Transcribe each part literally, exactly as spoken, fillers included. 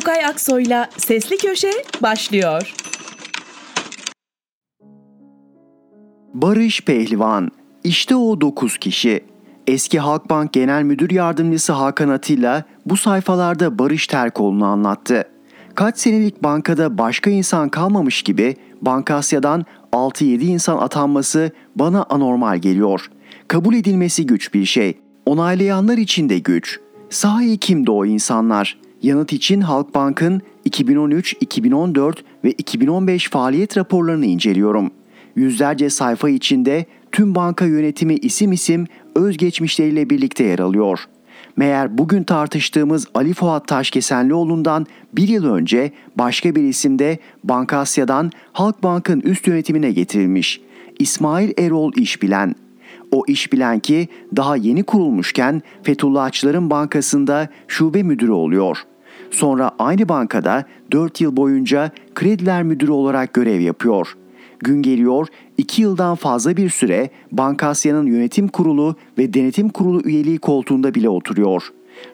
Gökay Aksoy'la Sesli Köşe başlıyor. Barış Pehlivan, işte o dokuz kişi. Eski Halkbank Genel Müdür Yardımcısı Hakan Atilla bu sayfalarda Barış Terkoğlu'nu anlattı. Kaç senelik bankada başka insan kalmamış gibi Bankasya'dan altı yedi insan atanması bana anormal geliyor. Kabul edilmesi güç bir şey. Onaylayanlar için de güç. Sahi kimdi o insanlar? Yanıt için Halkbank'ın iki bin on üç, iki bin on dört ve iki bin on beş faaliyet raporlarını inceliyorum. Yüzlerce sayfa içinde tüm banka yönetimi isim isim özgeçmişleriyle birlikte yer alıyor. Meğer bugün tartıştığımız Ali Fuat Taşkesenlioğlu'ndan bir yıl önce başka bir isim de Bankasya'dan Halkbank'ın üst yönetimine getirilmiş. İsmail Erol İşbilen. O İşbilen ki daha yeni kurulmuşken Fethullahçıların bankasında şube müdürü oluyor. Sonra aynı bankada dört yıl boyunca krediler müdürü olarak görev yapıyor. Gün geliyor, iki yıldan fazla bir süre Bankasya'nın yönetim kurulu ve denetim kurulu üyeliği koltuğunda bile oturuyor.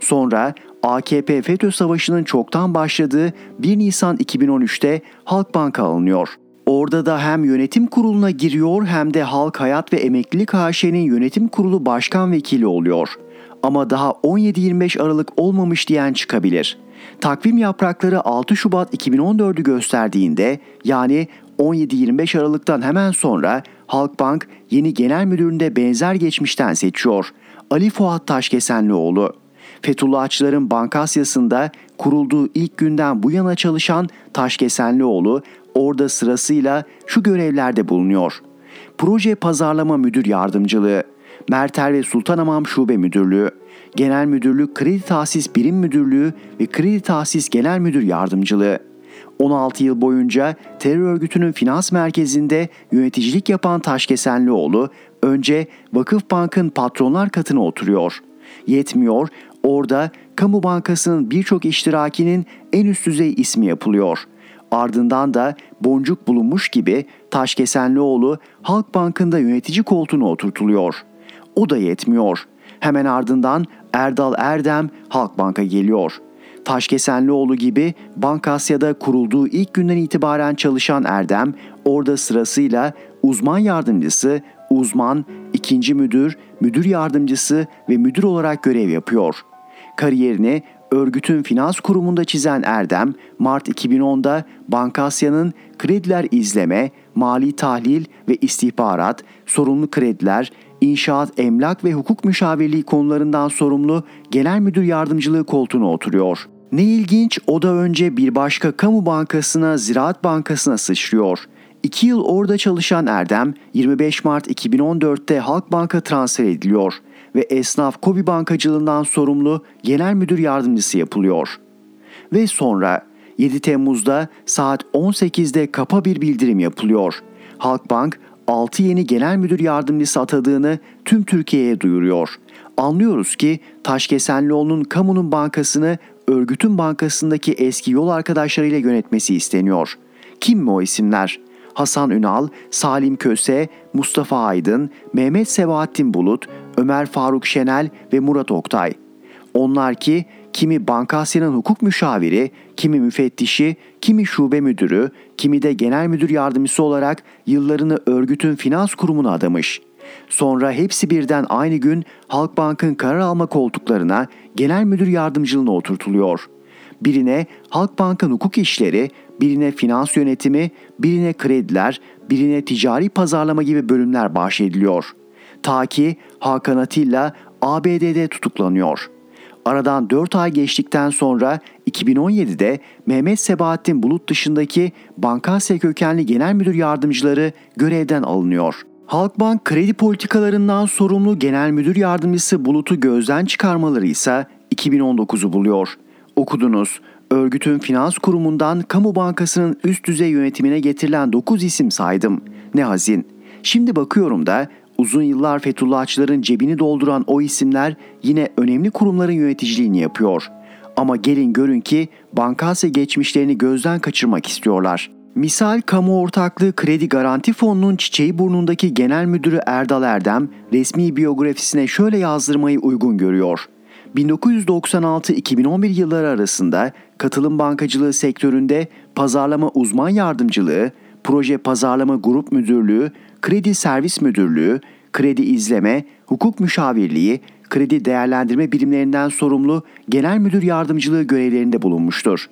Sonra A K P FETÖ savaşının çoktan başladığı bir Nisan iki bin on üçte Halkbank alınıyor. Orada da hem yönetim kuruluna giriyor hem de Halk Hayat ve Emeklilik A Ş'nin yönetim kurulu başkan vekili oluyor. Ama daha on yedi yirmi beş Aralık olmamış diyen çıkabilir. Takvim yaprakları altı Şubat iki bin on dördü gösterdiğinde, yani on yedi yirmi beş Aralık'tan hemen sonra Halkbank yeni genel müdürünü de benzer geçmişten seçiyor. Ali Fuat Taşkesenlioğlu. Fethullahçıların Bankasya'sında kurulduğu ilk günden bu yana çalışan Taşkesenlioğlu orada sırasıyla şu görevlerde bulunuyor. Proje Pazarlama Müdür Yardımcılığı, Mertel ve Sultanamam Şube Müdürlüğü, Genel Müdürlük Kredi Tahsis Birim Müdürlüğü ve Kredi Tahsis Genel Müdür Yardımcılığı. on altı yıl boyunca terör örgütünün finans merkezinde yöneticilik yapan Taşkesenlioğlu önce Vakıfbank'ın patronlar katına oturuyor. Yetmiyor, orada Kamu Bankası'nın birçok iştirakinin en üst düzey ismi yapılıyor. Ardından da boncuk bulunmuş gibi Taşkesenlioğlu Halkbank'ında yönetici koltuğuna oturtuluyor. O da yetmiyor. Hemen ardından Erdal Erdem Halkbank'a geliyor. Taşkesenlioğlu gibi Bankasya'da kurulduğu ilk günden itibaren çalışan Erdem, orada sırasıyla uzman yardımcısı, uzman, ikinci müdür, müdür yardımcısı ve müdür olarak görev yapıyor. Kariyerini örgütün finans kurumunda çizen Erdem, Mart iki bin onda Bankasya'nın krediler izleme, mali tahlil ve istihbarat, sorumlu krediler, İnşaat, emlak ve hukuk müşavirliği konularından sorumlu genel müdür yardımcılığı koltuğuna oturuyor. Ne ilginç, o da önce bir başka kamu bankasına, Ziraat Bankası'na sıçrıyor. İki yıl orada çalışan Erdem, yirmi beş Mart iki bin on dörtte Halkbank'a transfer ediliyor ve esnaf KOBİ bankacılığından sorumlu genel müdür yardımcısı yapılıyor. Ve sonra yedi Temmuz'da saat on sekizde kapa bir bildirim yapılıyor. Halkbank, altı yeni genel müdür yardımcısı atadığını tüm Türkiye'ye duyuruyor. Anlıyoruz ki Taşkesenlioğlu'nun kamunun bankasını örgütün bankasındaki eski yol arkadaşlarıyla yönetmesi isteniyor. Kim mi o isimler? Hasan Ünal, Salim Köse, Mustafa Aydın, Mehmet Sebahattin Bulut, Ömer Faruk Şenel ve Murat Oktay. Onlar ki kimi Bankasya'nın hukuk müşaviri, kimi müfettişi, kimi şube müdürü, kimi de genel müdür yardımcısı olarak yıllarını örgütün finans kurumuna adamış. Sonra hepsi birden aynı gün Halkbank'ın karar alma koltuklarına genel müdür yardımcılığına oturtuluyor. Birine Halkbank'ın hukuk işleri, birine finans yönetimi, birine krediler, birine ticari pazarlama gibi bölümler bahşediliyor. Ta ki Hakan Atilla A B D'de tutuklanıyor. Aradan dört ay geçtikten sonra iki bin on yedide Mehmet Sebahattin Bulut dışındaki Bankasya kökenli genel müdür yardımcıları görevden alınıyor. Halkbank kredi politikalarından sorumlu genel müdür yardımcısı Bulut'u gözden çıkarmaları ise iki bin on dokuzu buluyor. Okudunuz, örgütün finans kurumundan kamu bankasının üst düzey yönetimine getirilen dokuz isim saydım. Ne hazin. Şimdi bakıyorum da uzun yıllar Fethullahçıların cebini dolduran o isimler yine önemli kurumların yöneticiliğini yapıyor. Ama gelin görün ki Bankasya geçmişlerini gözden kaçırmak istiyorlar. Misal Kamu Ortaklığı Kredi Garanti Fonu'nun çiçeği burnundaki genel müdürü Erdal Erdem resmi biyografisine şöyle yazdırmayı uygun görüyor. bin dokuz yüz doksan altı - iki bin on bir yılları arasında katılım bankacılığı sektöründe pazarlama uzman yardımcılığı, proje pazarlama grup müdürlüğü, kredi servis müdürlüğü, kredi izleme, hukuk müşavirliği, kredi değerlendirme birimlerinden sorumlu genel müdür yardımcılığı görevlerinde bulunmuştur.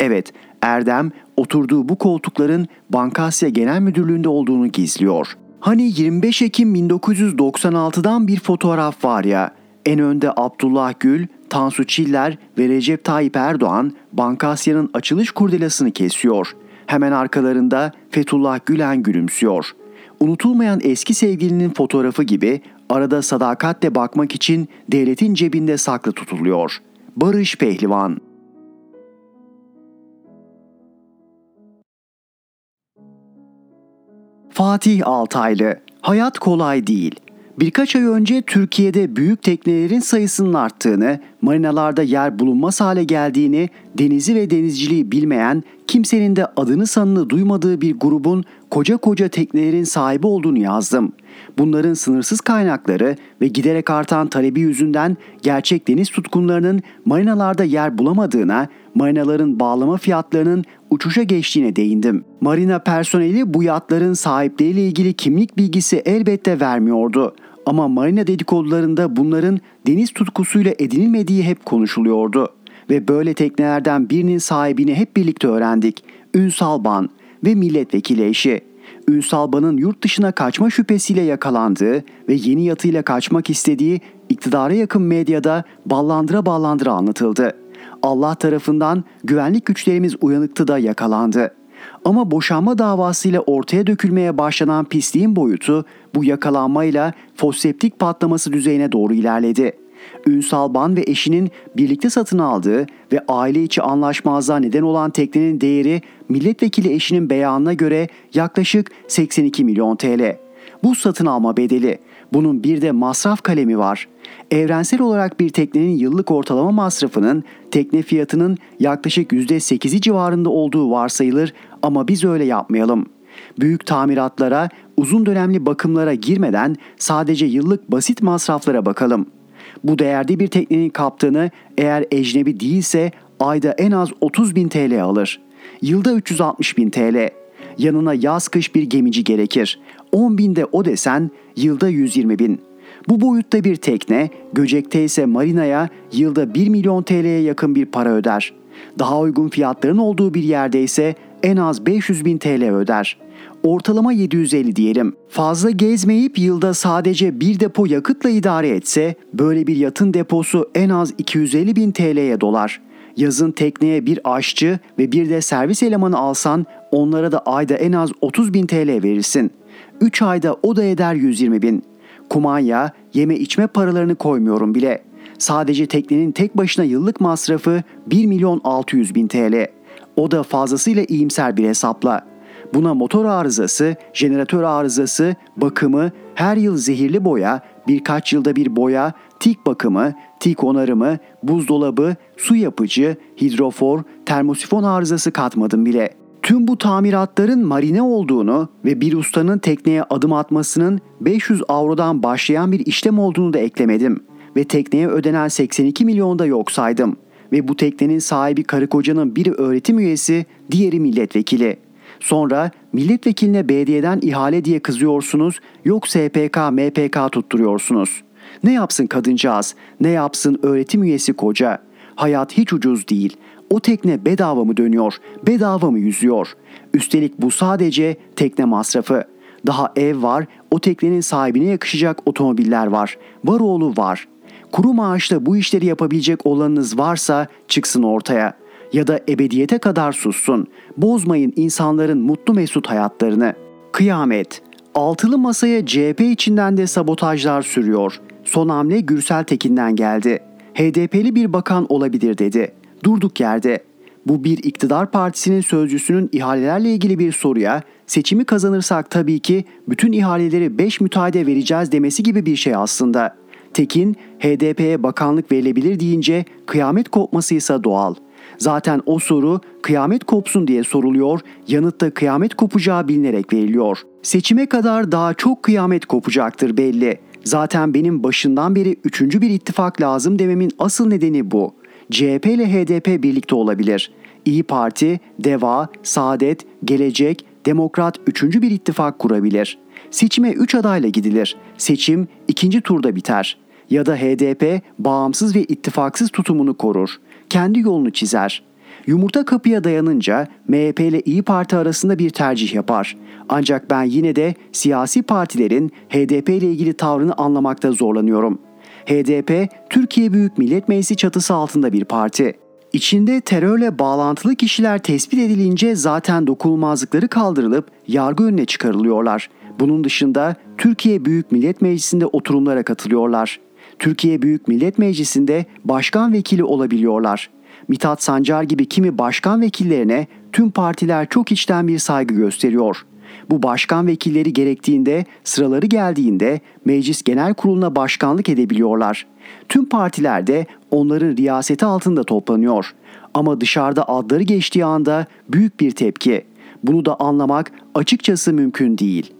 Evet, Erdem oturduğu bu koltukların Bankasya Genel Müdürlüğü'nde olduğunu gizliyor. Hani yirmi beş Ekim bin dokuz yüz doksan altıdan bir fotoğraf var ya, en önde Abdullah Gül, Tansu Çiller ve Recep Tayyip Erdoğan Bankasya'nın açılış kurdelasını kesiyor. Hemen arkalarında Fethullah Gülen gülümsüyor. Unutulmayan eski sevgilinin fotoğrafı gibi arada sadakatle bakmak için devletin cebinde saklı tutuluyor. Barış Pehlivan. Fatih Altaylı. Hayat kolay değil. Birkaç ay önce Türkiye'de büyük teknelerin sayısının arttığını, marinalarda yer bulunmaz hale geldiğini, denizi ve denizciliği bilmeyen, kimsenin de adını sanını duymadığı bir grubun koca koca teknelerin sahibi olduğunu yazdım. Bunların sınırsız kaynakları ve giderek artan talebi yüzünden gerçek deniz tutkunlarının marinalarda yer bulamadığına, marinaların bağlama fiyatlarının uçuşa geçtiğine değindim. Marina personeli bu yatların sahipleriyle ilgili kimlik bilgisi elbette vermiyordu. Ama marina dedikodularında bunların deniz tutkusuyla edinilmediği hep konuşuluyordu. Ve böyle teknelerden birinin sahibini hep birlikte öğrendik. Ünsal Ban ve milletvekili eşi. Ünsal Ban'ın yurt dışına kaçma şüphesiyle yakalandığı ve yeni yatıyla kaçmak istediği iktidara yakın medyada ballandıra ballandıra anlatıldı. Allah tarafından güvenlik güçlerimiz uyanıktı da yakalandı. Ama boşanma davasıyla ortaya dökülmeye başlanan pisliğin boyutu bu yakalanmayla foseptik patlaması düzeyine doğru ilerledi. Ünsal Ban ve eşinin birlikte satın aldığı ve aile içi anlaşmazlığa neden olan teknenin değeri milletvekili eşinin beyanına göre yaklaşık seksen iki milyon T L. Bu satın alma bedeli. Bunun bir de masraf kalemi var. Evrensel olarak bir teknenin yıllık ortalama masrafının tekne fiyatının yaklaşık yüzde sekizi civarında olduğu varsayılır ama biz öyle yapmayalım. Büyük tamiratlara, uzun dönemli bakımlara girmeden sadece yıllık basit masraflara bakalım. Bu değerde bir teknenin kaptanı eğer ecnebi değilse ayda en az otuz bin T L alır. Yılda üç yüz altmış bin T L. Yanına yaz kış bir gemici gerekir. on binde o desen yılda yüz yirmi bin. Bu boyutta bir tekne Göcek'te ise marinaya yılda bir milyon T L'ye yakın bir para öder. Daha uygun fiyatların olduğu bir yerde ise en az beş yüz bin T L öder. Ortalama yedi yüz elli diyelim. Fazla gezmeyip yılda sadece bir depo yakıtla idare etse böyle bir yatın deposu en az iki yüz elli bin T L'ye dolar. Yazın tekneye bir aşçı ve bir de servis elemanı alsan onlara da ayda en az otuz bin T L verirsin. üç ayda o da eder yüz yirmi bin. Kumanya, yeme içme paralarını koymuyorum bile. Sadece teknenin tek başına yıllık masrafı bir milyon altı yüz bin T L. O da fazlasıyla iyimser bir hesapla. Buna motor arızası, jeneratör arızası, bakımı, her yıl zehirli boya, birkaç yılda bir boya, tik bakımı, tik onarımı, buzdolabı, su yapıcı, hidrofor, termosifon arızası katmadım bile. Tüm bu tamiratların marine olduğunu ve bir ustanın tekneye adım atmasının beş yüz avrodan başlayan bir işlem olduğunu da eklemedim ve tekneye ödenen seksen iki milyon da yok saydım ve bu teknenin sahibi karı kocanın biri öğretim üyesi, diğeri milletvekili. Sonra milletvekiline belediyeden ihale diye kızıyorsunuz, yok S P K M P K tutturuyorsunuz. Ne yapsın kadıncağız, ne yapsın öğretim üyesi koca? Hayat hiç ucuz değil. O tekne bedava mı dönüyor, bedava mı yüzüyor? Üstelik bu sadece tekne masrafı. Daha ev var, o teknenin sahibine yakışacak otomobiller var, varoğlu var. Kuru maaşla bu işleri yapabilecek olanınız varsa çıksın ortaya. Ya da ebediyete kadar sussun. Bozmayın insanların mutlu mesut hayatlarını. Kıyamet. Altılı masaya C H P içinden de sabotajlar sürüyor. Son hamle Gürsel Tekin'den geldi. H D P'li bir bakan olabilir dedi. Durduk yerde. Bu bir iktidar partisinin sözcüsünün ihalelerle ilgili bir soruya seçimi kazanırsak tabii ki bütün ihaleleri beş müteahhide vereceğiz demesi gibi bir şey aslında. Tekin H D P'ye bakanlık verilebilir deyince kıyamet kopmasıysa doğal. Zaten o soru kıyamet kopsun diye soruluyor, yanıt da kıyamet kopacağı bilinerek veriliyor. Seçime kadar daha çok kıyamet kopacaktır belli. Zaten benim başından beri üçüncü bir ittifak lazım dememin asıl nedeni bu. C H P ile H D P birlikte olabilir. İyi Parti, DEVA, Saadet, Gelecek, Demokrat üçüncü bir ittifak kurabilir. Seçime üç adayla gidilir. Seçim ikinci turda biter. Ya da H D P bağımsız ve ittifaksız tutumunu korur. Kendi yolunu çizer. Yumurta kapıya dayanınca M H P ile İyi Parti arasında bir tercih yapar. Ancak ben yine de siyasi partilerin H D P ile ilgili tavrını anlamakta zorlanıyorum. H D P, Türkiye Büyük Millet Meclisi çatısı altında bir parti. İçinde terörle bağlantılı kişiler tespit edilince zaten dokunulmazlıkları kaldırılıp yargı önüne çıkarılıyorlar. Bunun dışında Türkiye Büyük Millet Meclisi'nde oturumlara katılıyorlar. Türkiye Büyük Millet Meclisi'nde başkan vekili olabiliyorlar. Mithat Sancar gibi kimi başkan vekillerine tüm partiler çok içten bir saygı gösteriyor. Bu başkan vekilleri gerektiğinde, sıraları geldiğinde Meclis Genel Kurulu'na başkanlık edebiliyorlar. Tüm partiler de onların riyaseti altında toplanıyor. Ama dışarıda adları geçtiği anda büyük bir tepki. Bunu da anlamak açıkçası mümkün değil.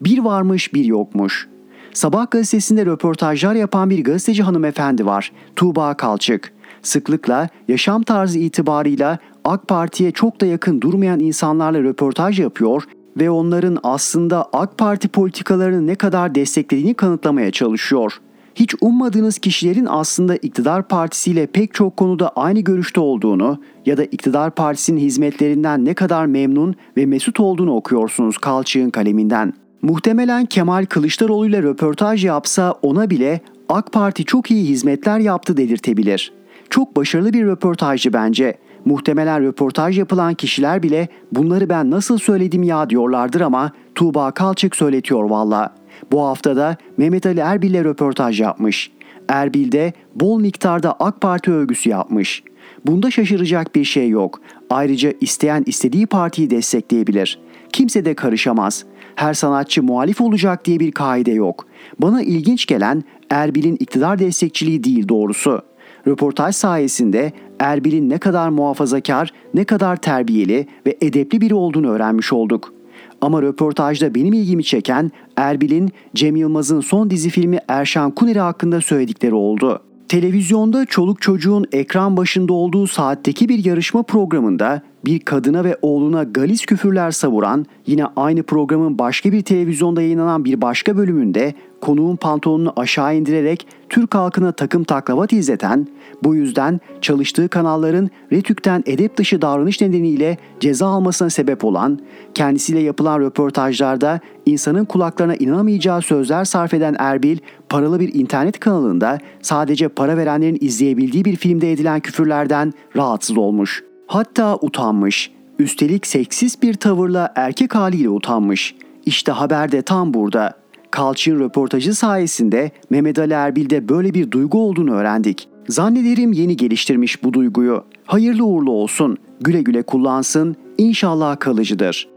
Bir varmış bir yokmuş. Sabah gazetesinde röportajlar yapan bir gazeteci hanımefendi var, Tuğba Kalçık. Sıklıkla yaşam tarzı itibarıyla AK Parti'ye çok da yakın durmayan insanlarla röportaj yapıyor ve onların aslında AK Parti politikalarını ne kadar desteklediğini kanıtlamaya çalışıyor. Hiç ummadığınız kişilerin aslında iktidar partisiyle pek çok konuda aynı görüşte olduğunu ya da iktidar partisinin hizmetlerinden ne kadar memnun ve mesut olduğunu okuyorsunuz Kalçık'ın kaleminden. Muhtemelen Kemal Kılıçdaroğlu ile röportaj yapsa ona bile AK Parti çok iyi hizmetler yaptı dedirtebilir. Çok başarılı bir röportajcı bence. Muhtemelen röportaj yapılan kişiler bile bunları ben nasıl söyledim ya diyorlardır ama Tuğba Kalçık söyletiyor valla. Bu haftada Mehmet Ali Erbil ile röportaj yapmış. Erbil de bol miktarda AK Parti övgüsü yapmış. Bunda şaşıracak bir şey yok. Ayrıca isteyen istediği partiyi destekleyebilir. Kimse de karışamaz. Her sanatçı muhalif olacak diye bir kaide yok. Bana ilginç gelen Erbil'in iktidar destekçiliği değil doğrusu. Röportaj sayesinde Erbil'in ne kadar muhafazakar, ne kadar terbiyeli ve edepli biri olduğunu öğrenmiş olduk. Ama röportajda benim ilgimi çeken Erbil'in Cem Yılmaz'ın son dizi filmi Erşan Kuneri hakkında söyledikleri oldu. Televizyonda çoluk çocuğun ekran başında olduğu saatteki bir yarışma programında bir kadına ve oğluna galis küfürler savuran, yine aynı programın başka bir televizyonda yayınlanan bir başka bölümünde konuğun pantolonunu aşağı indirerek Türk halkına takım taklavat izleten, bu yüzden çalıştığı kanalların RETÜK'ten edep dışı davranış nedeniyle ceza almasına sebep olan, kendisiyle yapılan röportajlarda insanın kulaklarına inanamayacağı sözler sarf eden Erbil, paralı bir internet kanalında sadece para verenlerin izleyebildiği bir filmde edilen küfürlerden rahatsız olmuş. Hatta utanmış. Üstelik seksist bir tavırla erkek haliyle utanmış. İşte haber de tam burada. Kalçık'ın röportajı sayesinde Mehmet Ali Erbil'de böyle bir duygu olduğunu öğrendik. Zannederim yeni geliştirmiş bu duyguyu. Hayırlı uğurlu olsun, güle güle kullansın, inşallah kalıcıdır.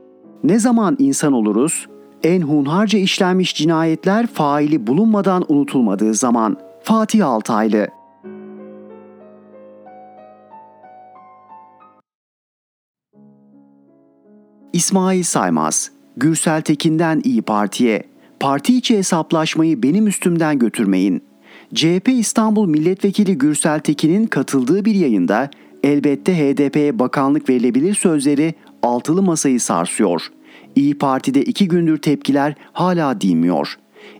Ne zaman insan oluruz? En hunharca işlenmiş cinayetler faili bulunmadan unutulmadığı zaman. Fatih Altaylı. İsmail Saymaz, Gürsel Tekin'den İyi Parti'ye, parti içi hesaplaşmayı benim üstümden götürmeyin. C H P İstanbul Milletvekili Gürsel Tekin'in katıldığı bir yayında elbette H D P'ye bakanlık verilebilir sözleri altılı masayı sarsıyor. İyi Parti'de iki gündür tepkiler hala dinmiyor.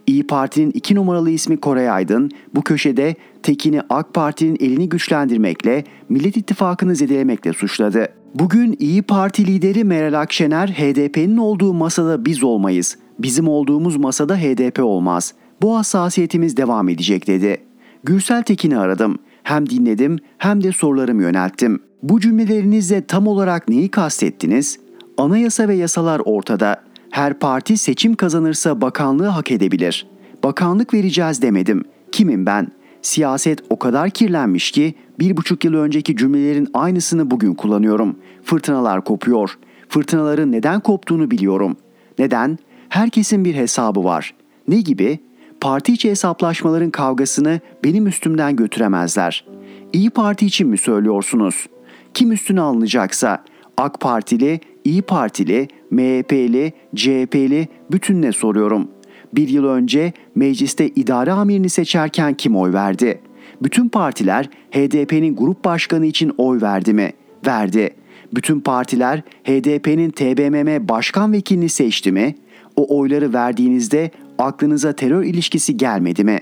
İyi Parti'nin iki numaralı ismi Koray Aydın bu köşede Tekin'i AK Parti'nin elini güçlendirmekle, Millet İttifakı'nı zedelemekle suçladı. Bugün İyi Parti lideri Meral Akşener, H D P'nin olduğu masada biz olmayız, bizim olduğumuz masada H D P olmaz, bu hassasiyetimiz devam edecek dedi. Gürsel Tekin'i aradım, hem dinledim hem de sorularımı yönelttim. Bu cümlelerinizle tam olarak neyi kastettiniz? Anayasa ve yasalar ortada, her parti seçim kazanırsa bakanlığı hak edebilir. Bakanlık vereceğiz demedim, kimim ben? Siyaset o kadar kirlenmiş ki bir buçuk yıl önceki cümlelerin aynısını bugün kullanıyorum. Fırtınalar kopuyor. Fırtınaların neden koptuğunu biliyorum. Neden? Herkesin bir hesabı var. Ne gibi? Parti içi hesaplaşmaların kavgasını benim üstümden götüremezler. İyi Parti için mi söylüyorsunuz? Kim üstüne alınacaksa AK Partili, İyi Partili, M H P'li, C H P'li bütününe soruyorum. bir yıl önce mecliste idare amirini seçerken kim oy verdi? Bütün partiler H D P'nin grup başkanı için oy verdi mi? Verdi. Bütün partiler H D P'nin T B M M başkan vekilini seçti mi? O oyları verdiğinizde aklınıza terör ilişkisi gelmedi mi?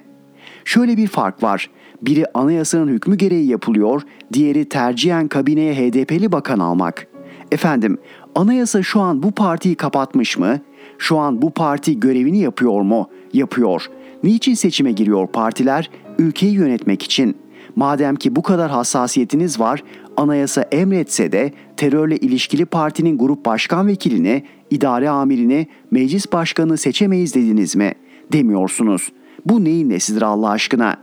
Şöyle bir fark var. Biri anayasanın hükmü gereği yapılıyor, diğeri tercihen kabineye H D P'li bakan almak. Efendim, anayasa şu an bu partiyi kapatmış mı? Şu an bu parti görevini yapıyor mu? Yapıyor. Niçin seçime giriyor partiler? Ülkeyi yönetmek için. Madem ki bu kadar hassasiyetiniz var, anayasa emretse de terörle ilişkili partinin grup başkan vekilini, idare amirini, meclis başkanını seçemeyiz dediniz mi? Demiyorsunuz. Bu neyin nesidir Allah aşkına?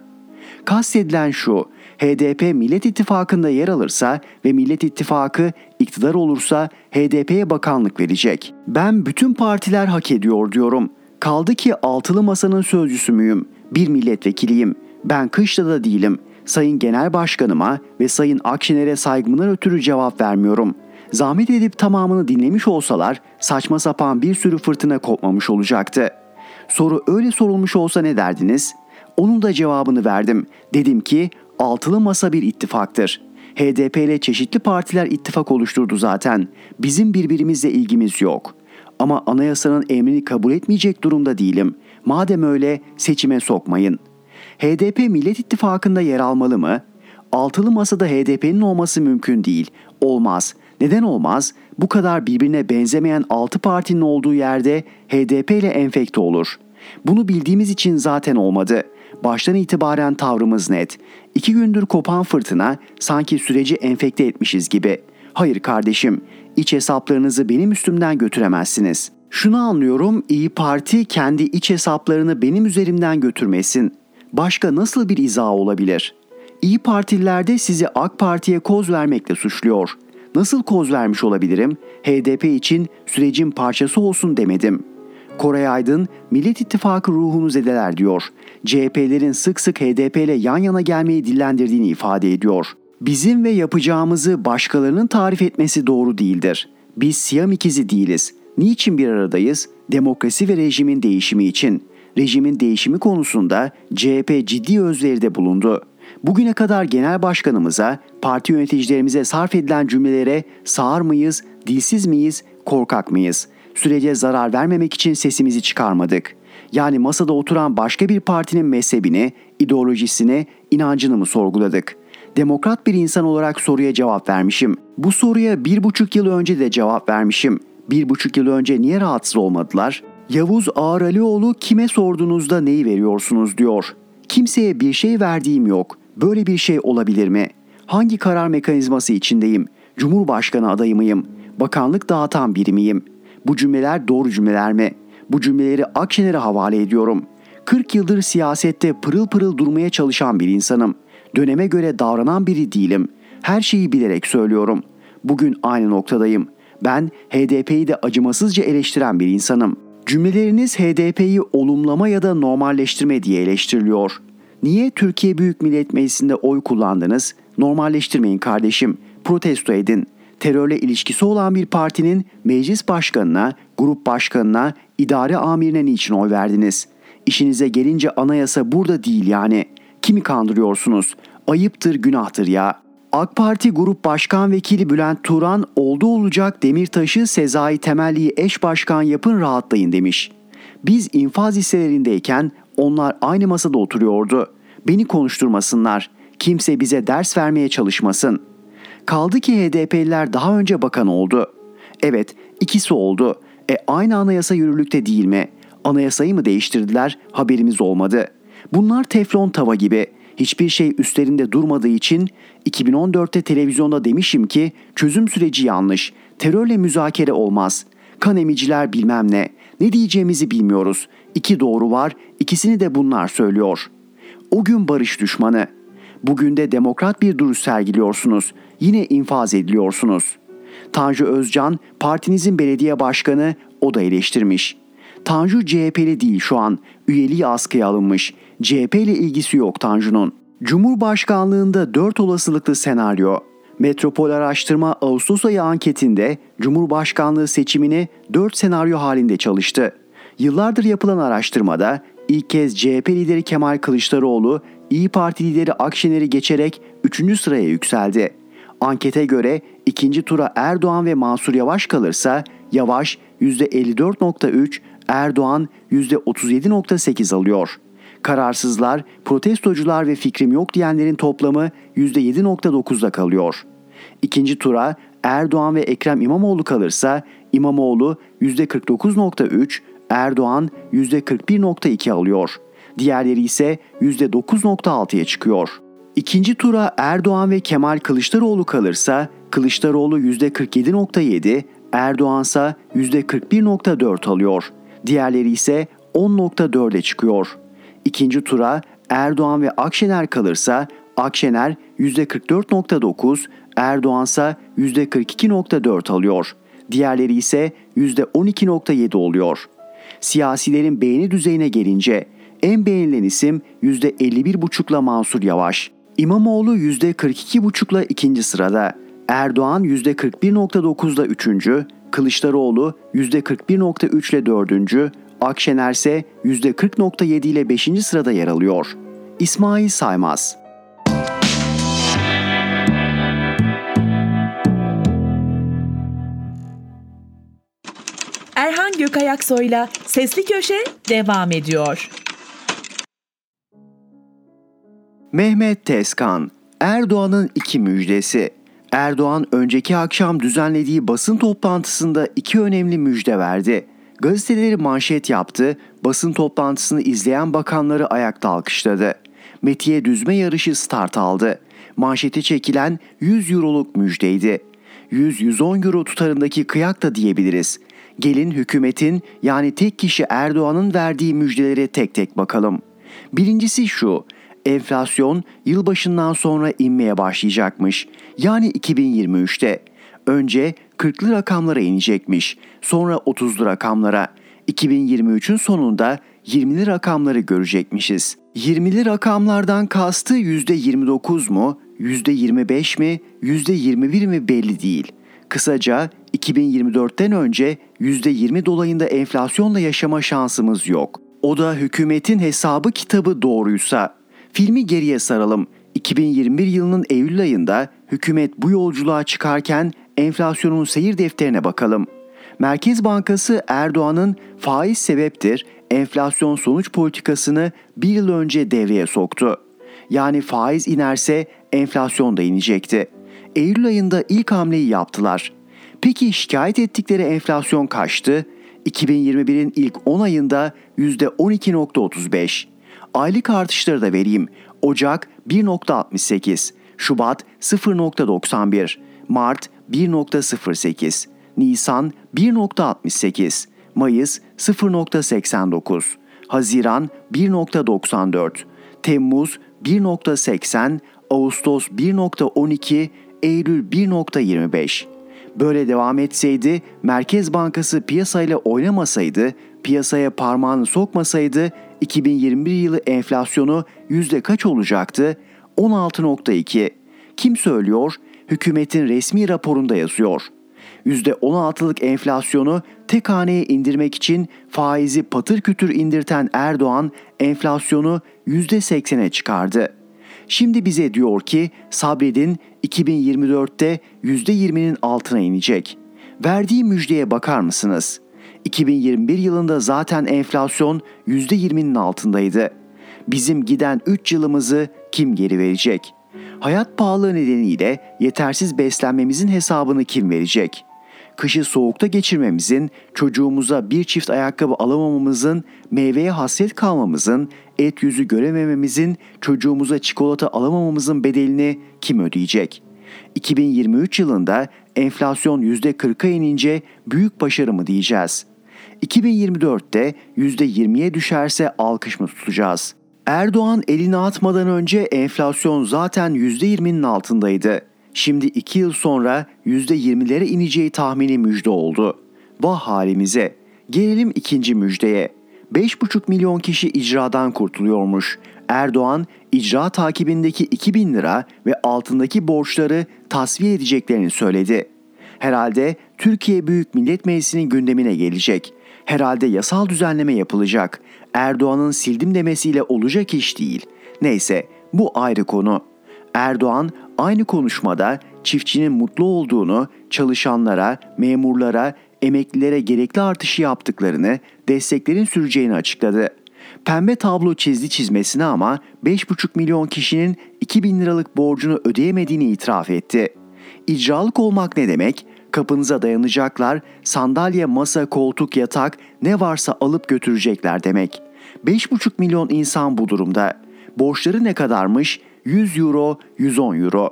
Kastedilen şu, H D P Millet İttifakı'nda yer alırsa ve Millet İttifakı iktidar olursa H D P'ye bakanlık verecek. Ben bütün partiler hak ediyor diyorum. Kaldı ki altılı masanın sözcüsü müyüm? Bir milletvekiliyim. Ben kışta da değilim. Sayın Genel Başkanıma ve Sayın Akşener'e saygımdan ötürü cevap vermiyorum. Zahmet edip tamamını dinlemiş olsalar saçma sapan bir sürü fırtına kopmamış olacaktı. Soru öyle sorulmuş olsa ne derdiniz? Onun da cevabını verdim. Dedim ki altılı masa bir ittifaktır. H D P ile çeşitli partiler ittifak oluşturdu zaten. Bizim birbirimizle ilgimiz yok. Ama anayasanın emrini kabul etmeyecek durumda değilim. Madem öyle seçime sokmayın. H D P Millet İttifakı'nda yer almalı mı? Altılı masada H D P'nin olması mümkün değil. Olmaz. Neden olmaz? Bu kadar birbirine benzemeyen altı partinin olduğu yerde H D P ile enfekte olur. Bunu bildiğimiz için zaten olmadı. Baştan itibaren tavrımız net. İki gündür kopan fırtına sanki süreci enfekte etmişiz gibi. Hayır kardeşim, iç hesaplarınızı benim üstümden götüremezsiniz. Şunu anlıyorum, İyi Parti kendi iç hesaplarını benim üzerimden götürmesin. Başka nasıl bir izah olabilir? İyi Partililer de sizi AK Parti'ye koz vermekle suçluyor. Nasıl koz vermiş olabilirim? H D P için sürecin parçası olsun demedim. Koray Aydın, Millet İttifakı ruhunu zedeler diyor. C H P'lerin sık sık H D P ile yan yana gelmeyi dillendirdiğini ifade ediyor. Bizim ve yapacağımızı başkalarının tarif etmesi doğru değildir. Biz Siyam ikizi değiliz. Niçin bir aradayız? Demokrasi ve rejimin değişimi için. Rejimin değişimi konusunda C H P ciddi özveride bulundu. Bugüne kadar genel başkanımıza, parti yöneticilerimize sarf edilen cümlelere sağır mıyız, dilsiz miyiz, korkak mıyız? Sürece zarar vermemek için sesimizi çıkarmadık. Yani masada oturan başka bir partinin mezhebini, ideolojisini, inancını mı sorguladık? Demokrat bir insan olarak soruya cevap vermişim. Bu soruya bir buçuk yıl önce de cevap vermişim. Bir buçuk yıl önce niye rahatsız olmadılar? Yavuz Ağaralioğlu kime sorduğunuzda neyi veriyorsunuz diyor. Kimseye bir şey verdiğim yok. Böyle bir şey olabilir mi? Hangi karar mekanizması içindeyim? Cumhurbaşkanı adayı mıyım? Bakanlık dağıtan biri miyim? Bu cümleler doğru cümleler mi? Bu cümleleri Akşener'e havale ediyorum. kırk yıldır siyasette pırıl pırıl durmaya çalışan bir insanım. Döneme göre davranan biri değilim. Her şeyi bilerek söylüyorum. Bugün aynı noktadayım. Ben H D P'yi de acımasızca eleştiren bir insanım. Cümleleriniz H D P'yi olumlama ya da normalleştirme diye eleştiriliyor. Niye Türkiye Büyük Millet Meclisi'nde oy kullandınız? Normalleştirmeyin kardeşim, protesto edin. Terörle ilişkisi olan bir partinin meclis başkanına, grup başkanına, idare amirine niçin oy verdiniz? İşinize gelince anayasa burada değil yani. Kimi kandırıyorsunuz? Ayıptır, günahtır ya. AK Parti Grup Başkan Vekili Bülent Turan oldu olacak Demirtaş'ı Sezai Temelli'yi eş başkan yapın rahatlayın demiş. Biz infaz hisselerindeyken onlar aynı masada oturuyordu. Beni konuşturmasınlar. Kimse bize ders vermeye çalışmasın. Kaldı ki H D P'liler daha önce bakan oldu. Evet, ikisi oldu. E aynı anayasa yürürlükte değil mi? Anayasayı mı değiştirdiler? Haberimiz olmadı. Bunlar teflon tava gibi. Hiçbir şey üstlerinde durmadığı için iki bin on dörtte televizyonda demişim ki çözüm süreci yanlış, terörle müzakere olmaz, kan emiciler bilmem ne, ne diyeceğimizi bilmiyoruz, iki doğru var, ikisini de bunlar söylüyor. O gün barış düşmanı, bugün de demokrat bir duruş sergiliyorsunuz, yine infaz ediliyorsunuz. Tanju Özcan, partinizin belediye başkanı, o da eleştirmiş. Tanju C H P'li değil şu an, üyeliği askıya alınmış. C H P ile ilgisi yok Tanju'nun. Cumhurbaşkanlığında dört olasılıklı senaryo. Metropol Araştırma Ağustos ayı anketinde Cumhurbaşkanlığı seçimini dört senaryo halinde çalıştı. Yıllardır yapılan araştırmada ilk kez C H P lideri Kemal Kılıçdaroğlu, İyi Parti lideri Akşener'i geçerek üçüncü sıraya yükseldi. Ankete göre ikinci tura Erdoğan ve Mansur Yavaş kalırsa Yavaş yüzde elli dört nokta üç, Erdoğan yüzde otuz yedi nokta sekiz alıyor. Kararsızlar, protestocular ve fikrim yok diyenlerin toplamı yüzde yedi nokta dokuzda kalıyor. İkinci tura Erdoğan ve Ekrem İmamoğlu kalırsa İmamoğlu yüzde kırk dokuz nokta üç, Erdoğan yüzde kırk bir nokta iki alıyor. Diğerleri ise yüzde dokuz nokta altıya çıkıyor. İkinci tura Erdoğan ve Kemal Kılıçdaroğlu kalırsa Kılıçdaroğlu yüzde kırk yedi nokta yedi, Erdoğansa yüzde kırk bir nokta dört alıyor. Diğerleri ise on nokta dörde çıkıyor. İkinci tura Erdoğan ve Akşener kalırsa Akşener yüzde kırk dört nokta dokuz, Erdoğansa yüzde kırk iki nokta dört alıyor. Diğerleri ise yüzde on iki nokta yedi oluyor. Siyasilerin beğeni düzeyine gelince en beğenilen isim yüzde elli bir buçukla Mansur Yavaş. İmamoğlu yüzde kırk iki buçukla ikinci sırada. Erdoğan yüzde kırk bir nokta dokuzla üçüncü, Kılıçdaroğlu yüzde kırk bir nokta üçle dördüncü, Akşener ise yüzde kırk nokta yedi ile beşinci sırada yer alıyor. İsmail Saymaz. Erhan Gökayaksoy'la Sesli Köşe devam ediyor. Mehmet Tezkan, Erdoğan'ın iki müjdesi. Erdoğan önceki akşam düzenlediği basın toplantısında iki önemli müjde verdi. Gazeteleri manşet yaptı, basın toplantısını izleyen bakanları ayakta alkışladı. Metiye düzme yarışı start aldı. Manşete çekilen yüz euroluk müjdeydi. yüz yüz on euro tutarındaki kıyak da diyebiliriz. Gelin hükümetin yani tek kişi Erdoğan'ın verdiği müjdelere tek tek bakalım. Birincisi şu: enflasyon yılbaşından sonra inmeye başlayacakmış. Yani iki bin yirmi üçte. Önce kırklı rakamlara inecekmiş. Sonra otuzlu rakamlara. iki bin yirmi üçün sonunda yirmili rakamları görecekmişiz. yirmili rakamlardan kastı yüzde yirmi dokuz mu, yüzde yirmi beş mi, yüzde yirmi bir mi belli değil. Kısaca iki bin yirmi dörtten önce yüzde yirmi dolayında enflasyonla yaşama şansımız yok. O da hükümetin hesabı kitabı doğruysa. Filmi geriye saralım. iki bin yirmi bir yılının Eylül ayında hükümet bu yolculuğa çıkarken enflasyonun seyir defterine bakalım. Merkez Bankası Erdoğan'ın faiz sebeptir, enflasyon sonuç politikasını bir yıl önce devreye soktu. Yani faiz inerse enflasyon da inecekti. Eylül ayında ilk hamleyi yaptılar. Peki şikayet ettikleri enflasyon kaçtı? iki bin yirmi birin ilk on ayında yüzde on iki nokta otuz beş. Aylık artışları da vereyim. Ocak bir nokta altmış sekiz, Şubat sıfır nokta doksan bir, Mart bir nokta sıfır sekiz, Nisan bir nokta altmış sekiz, Mayıs sıfır nokta seksen dokuz, Haziran bir nokta doksan dört, Temmuz bir nokta seksen, Ağustos bir nokta on iki, Eylül bir nokta yirmi beş. Böyle devam etseydi, Merkez Bankası piyasayla oynamasaydı, piyasaya parmağını sokmasaydı iki bin yirmi bir yılı enflasyonu yüzde kaç olacaktı? on altı nokta iki. Kim söylüyor? Hükümetin resmi raporunda yazıyor. yüzde on altılık enflasyonu tek haneye indirmek için faizi patır kütür indirten Erdoğan enflasyonu yüzde seksene çıkardı. Şimdi bize diyor ki sabredin, iki bin yirmi dörtte yüzde yirminin altına inecek. Verdiği müjdeye bakar mısınız? iki bin yirmi bir yılında zaten enflasyon yüzde yirminin altındaydı. Bizim giden üç yılımızı kim geri verecek? Hayat pahalılığı nedeniyle yetersiz beslenmemizin hesabını kim verecek? Kışı soğukta geçirmemizin, çocuğumuza bir çift ayakkabı alamamamızın, meyveye hasret kalmamızın, et yüzü göremememizin, çocuğumuza çikolata alamamamızın bedelini kim ödeyecek? iki bin yirmi üç yılında enflasyon yüzde kırka inince büyük başarı mı diyeceğiz? iki bin yirmi dörtte yüzde yirmiye düşerse alkış mı tutacağız? Erdoğan elini atmadan önce enflasyon zaten yüzde yirminin altındaydı. Şimdi iki yıl sonra yüzde yirmilere ineceği tahmini müjde oldu. Vah halimize. Gelelim ikinci müjdeye. beş buçuk milyon kişi icradan kurtuluyormuş. Erdoğan, icra takibindeki iki bin lira ve altındaki borçları tasfiye edeceklerini söyledi. Herhalde Türkiye Büyük Millet Meclisi'nin gündemine gelecek. Herhalde yasal düzenleme yapılacak. Erdoğan'ın sildim demesiyle olacak iş değil. Neyse, bu ayrı konu. Erdoğan aynı konuşmada çiftçinin mutlu olduğunu, çalışanlara, memurlara, emeklilere gerekli artışı yaptıklarını, desteklerin süreceğini açıkladı. Pembe tablo çizdi çizmesine ama beş buçuk milyon kişinin iki bin liralık borcunu ödeyemediğini itiraf etti. İcralık olmak ne demek? Kapınıza dayanacaklar, sandalye, masa, koltuk, yatak ne varsa alıp götürecekler demek. beş buçuk milyon insan bu durumda. Borçları ne kadarmış? yüz euro, yüz on euro.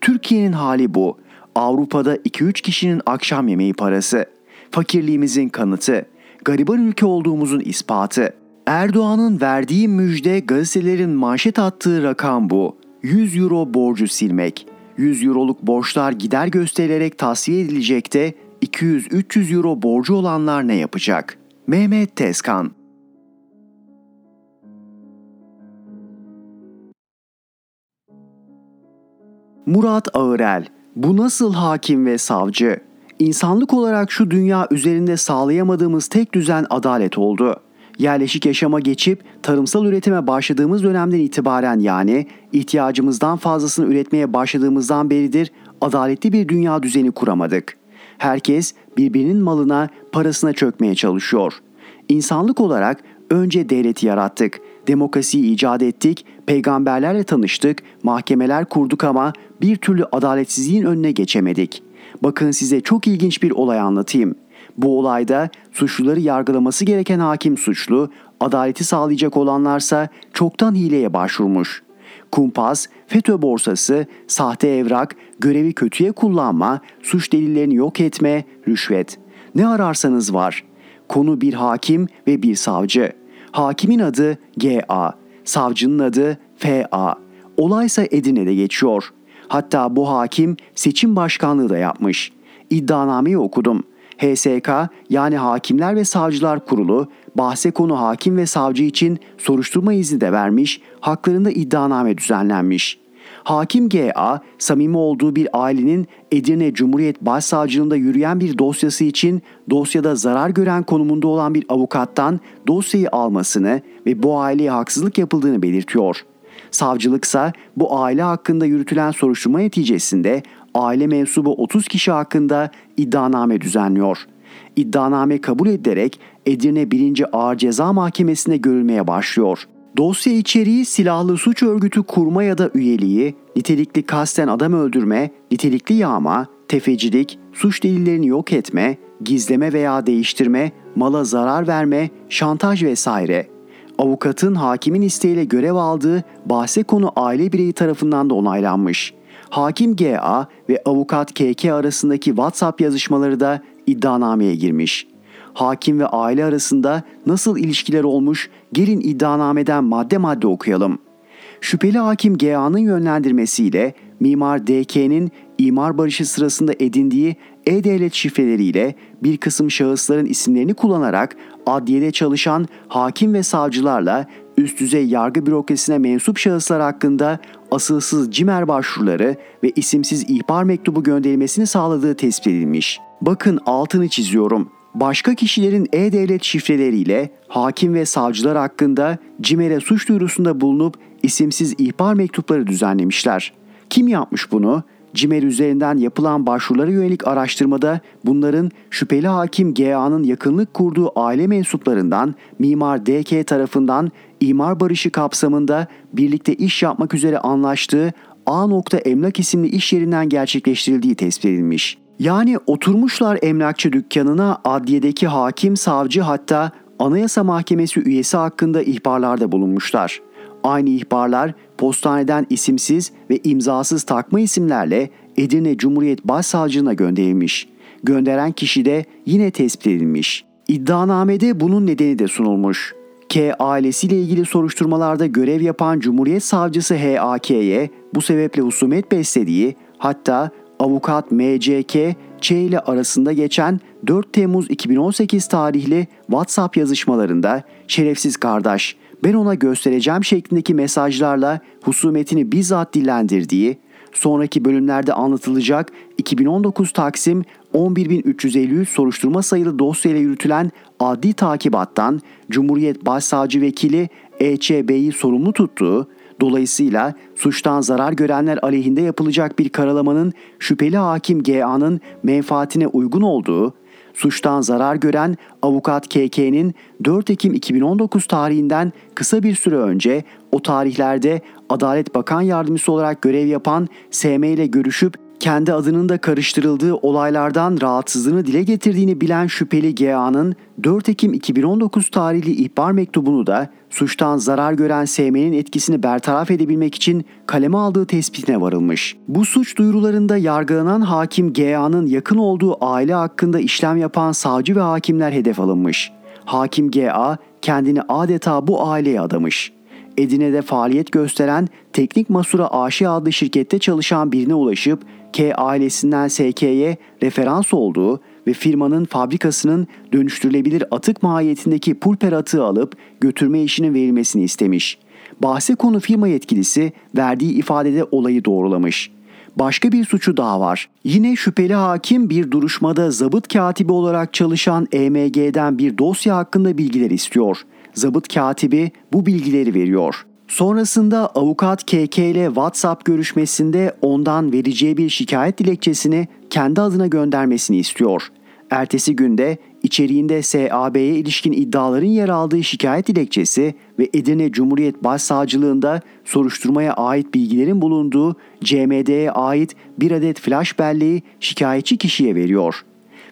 Türkiye'nin hali bu. Avrupa'da iki üç kişinin akşam yemeği parası. Fakirliğimizin kanıtı. Gariban ülke olduğumuzun ispatı. Erdoğan'ın verdiği müjde, gazetelerin manşet attığı rakam bu. yüz euro borcu silmek. yüz euroluk borçlar gider gösterilerek tasfiye edilecek de iki yüz üç yüz euro borcu olanlar ne yapacak? Mehmet Tezkan. Murat Ağıral. Bu nasıl hakim ve savcı? İnsanlık olarak şu dünya üzerinde sağlayamadığımız tek düzen adalet oldu. Yerleşik yaşama geçip tarımsal üretime başladığımız dönemden itibaren, yani ihtiyacımızdan fazlasını üretmeye başladığımızdan beridir adaletli bir dünya düzeni kuramadık. Herkes birbirinin malına, parasına çökmeye çalışıyor. İnsanlık olarak önce devleti yarattık, demokrasiyi icat ettik, peygamberlerle tanıştık, mahkemeler kurduk ama bir türlü adaletsizliğin önüne geçemedik. Bakın size çok ilginç bir olay anlatayım. Bu olayda suçluları yargılaması gereken hakim suçlu, adaleti sağlayacak olanlarsa çoktan hileye başvurmuş. Kumpas, FETÖ borsası, sahte evrak, görevi kötüye kullanma, suç delillerini yok etme, rüşvet. Ne ararsanız var. Konu bir hakim ve bir savcı. Hakimin adı G A, savcının adı F A. Olaysa Edirne'de geçiyor. Hatta bu hakim seçim başkanlığı da yapmış. İddianameyi okudum. H S K, yani Hakimler ve Savcılar Kurulu, bahse konu hakim ve savcı için soruşturma izni de vermiş, haklarında iddianame düzenlenmiş. Hakim G A, samimi olduğu bir ailenin Edirne Cumhuriyet Başsavcılığında yürüyen bir dosyası için dosyada zarar gören konumunda olan bir avukattan dosyayı almasını ve bu aileye haksızlık yapıldığını belirtiyor. Savcılıksa bu aile hakkında yürütülen soruşturma neticesinde aile mensubu otuz kişi hakkında iddianame düzenliyor. İddianame kabul edilerek Edirne birinci Ağır Ceza Mahkemesi'ne görülmeye başlıyor. Dosya içeriği silahlı suç örgütü kurma ya da üyeliği, nitelikli kasten adam öldürme, nitelikli yağma, tefecilik, suç delillerini yok etme, gizleme veya değiştirme, mala zarar verme, şantaj vesaire. Avukatın hakimin isteğiyle görev aldığı bahse konu aile bireyi tarafından da onaylanmış. Hakim G A ve avukat K K arasındaki WhatsApp yazışmaları da iddianameye girmiş. Hakim ve aile arasında nasıl ilişkiler olmuş, gelin iddianameden madde madde okuyalım. Şüpheli hakim G A'nın yönlendirmesiyle mimar D K'nin imar barışı sırasında edindiği e-devlet şifreleriyle bir kısım şahısların isimlerini kullanarak adliyede çalışan hakim ve savcılarla üst düzey yargı bürokrasisine mensup şahıslar hakkında asılsız cimer başvuruları ve isimsiz ihbar mektubu gönderilmesini sağladığı tespit edilmiş. Bakın altını çiziyorum. Başka kişilerin e-devlet şifreleriyle hakim ve savcılar hakkında cimere suç duyurusunda bulunup isimsiz ihbar mektupları düzenlemişler. Kim yapmış bunu? Cimer üzerinden yapılan başvurulara yönelik araştırmada bunların şüpheli hakim G A'nın yakınlık kurduğu aile mensuplarından mimar D K tarafından imar barışı kapsamında birlikte iş yapmak üzere anlaştığı A. Emlak isimli iş yerinden gerçekleştirildiği tespit edilmiş. Yani oturmuşlar emlakçı dükkanına, adliyedeki hakim, savcı, hatta Anayasa Mahkemesi üyesi hakkında ihbarlarda bulunmuşlar. Aynı ihbarlar postaneden isimsiz ve imzasız takma isimlerle Edirne Cumhuriyet Başsavcılığına gönderilmiş. Gönderen kişi de yine tespit edilmiş. İddianamede bunun nedeni de sunulmuş. K ailesiyle ilgili soruşturmalarda görev yapan Cumhuriyet Savcısı H A K'ye bu sebeple husumet beslediği, hatta avukat M C K, Ç ile arasında geçen dört Temmuz iki bin on sekiz tarihli WhatsApp yazışmalarında "şerefsiz kardeş, ben ona göstereceğim" şeklindeki mesajlarla husumetini bizzat dillendirdiği, sonraki bölümlerde anlatılacak iki bin on dokuz Taksim on bir bin üç yüz elli üç soruşturma sayılı dosyayla yürütülen adli takibattan Cumhuriyet Başsavcı Vekili E Ç B'yi sorumlu tuttuğu, dolayısıyla suçtan zarar görenler aleyhinde yapılacak bir karalamanın şüpheli hakim G A'nın menfaatine uygun olduğu, suçtan zarar gören avukat K K'nin dört Ekim iki bin on dokuz tarihinden kısa bir süre önce o tarihlerde Adalet Bakan Yardımcısı olarak görev yapan S M ile görüşüp kendi adının da karıştırıldığı olaylardan rahatsızlığını dile getirdiğini bilen şüpheli G A'nın dört Ekim iki bin on dokuz tarihli ihbar mektubunu da suçtan zarar gören S M'nin etkisini bertaraf edebilmek için kaleme aldığı tespitine varılmış. Bu suç duyurularında yargılanan hakim G A'nın yakın olduğu aile hakkında işlem yapan savcı ve hakimler hedef alınmış. Hakim G A kendini adeta bu aileye adamış. Edirne'de faaliyet gösteren Teknik Masura A Ş adlı şirkette çalışan birine ulaşıp K ailesinden S K'ye referans olduğu ve firmanın fabrikasının dönüştürülebilir atık mahiyetindeki pulper atığı alıp götürme işinin verilmesini istemiş. Bahse konu firma yetkilisi verdiği ifadede olayı doğrulamış. Başka bir suçu daha var. Yine şüpheli hakim bir duruşmada zabıt katibi olarak çalışan E M G'den bir dosya hakkında bilgiler istiyor. Zabıt katibi bu bilgileri veriyor. Sonrasında avukat K K ile WhatsApp görüşmesinde ondan vereceği bir şikayet dilekçesini kendi adına göndermesini istiyor. Ertesi günde içeriğinde S A B'ye ilişkin iddiaların yer aldığı şikayet dilekçesi ve Edirne Cumhuriyet Başsavcılığında soruşturmaya ait bilgilerin bulunduğu C M D'ye ait bir adet flash belleği şikayetçi kişiye veriyor.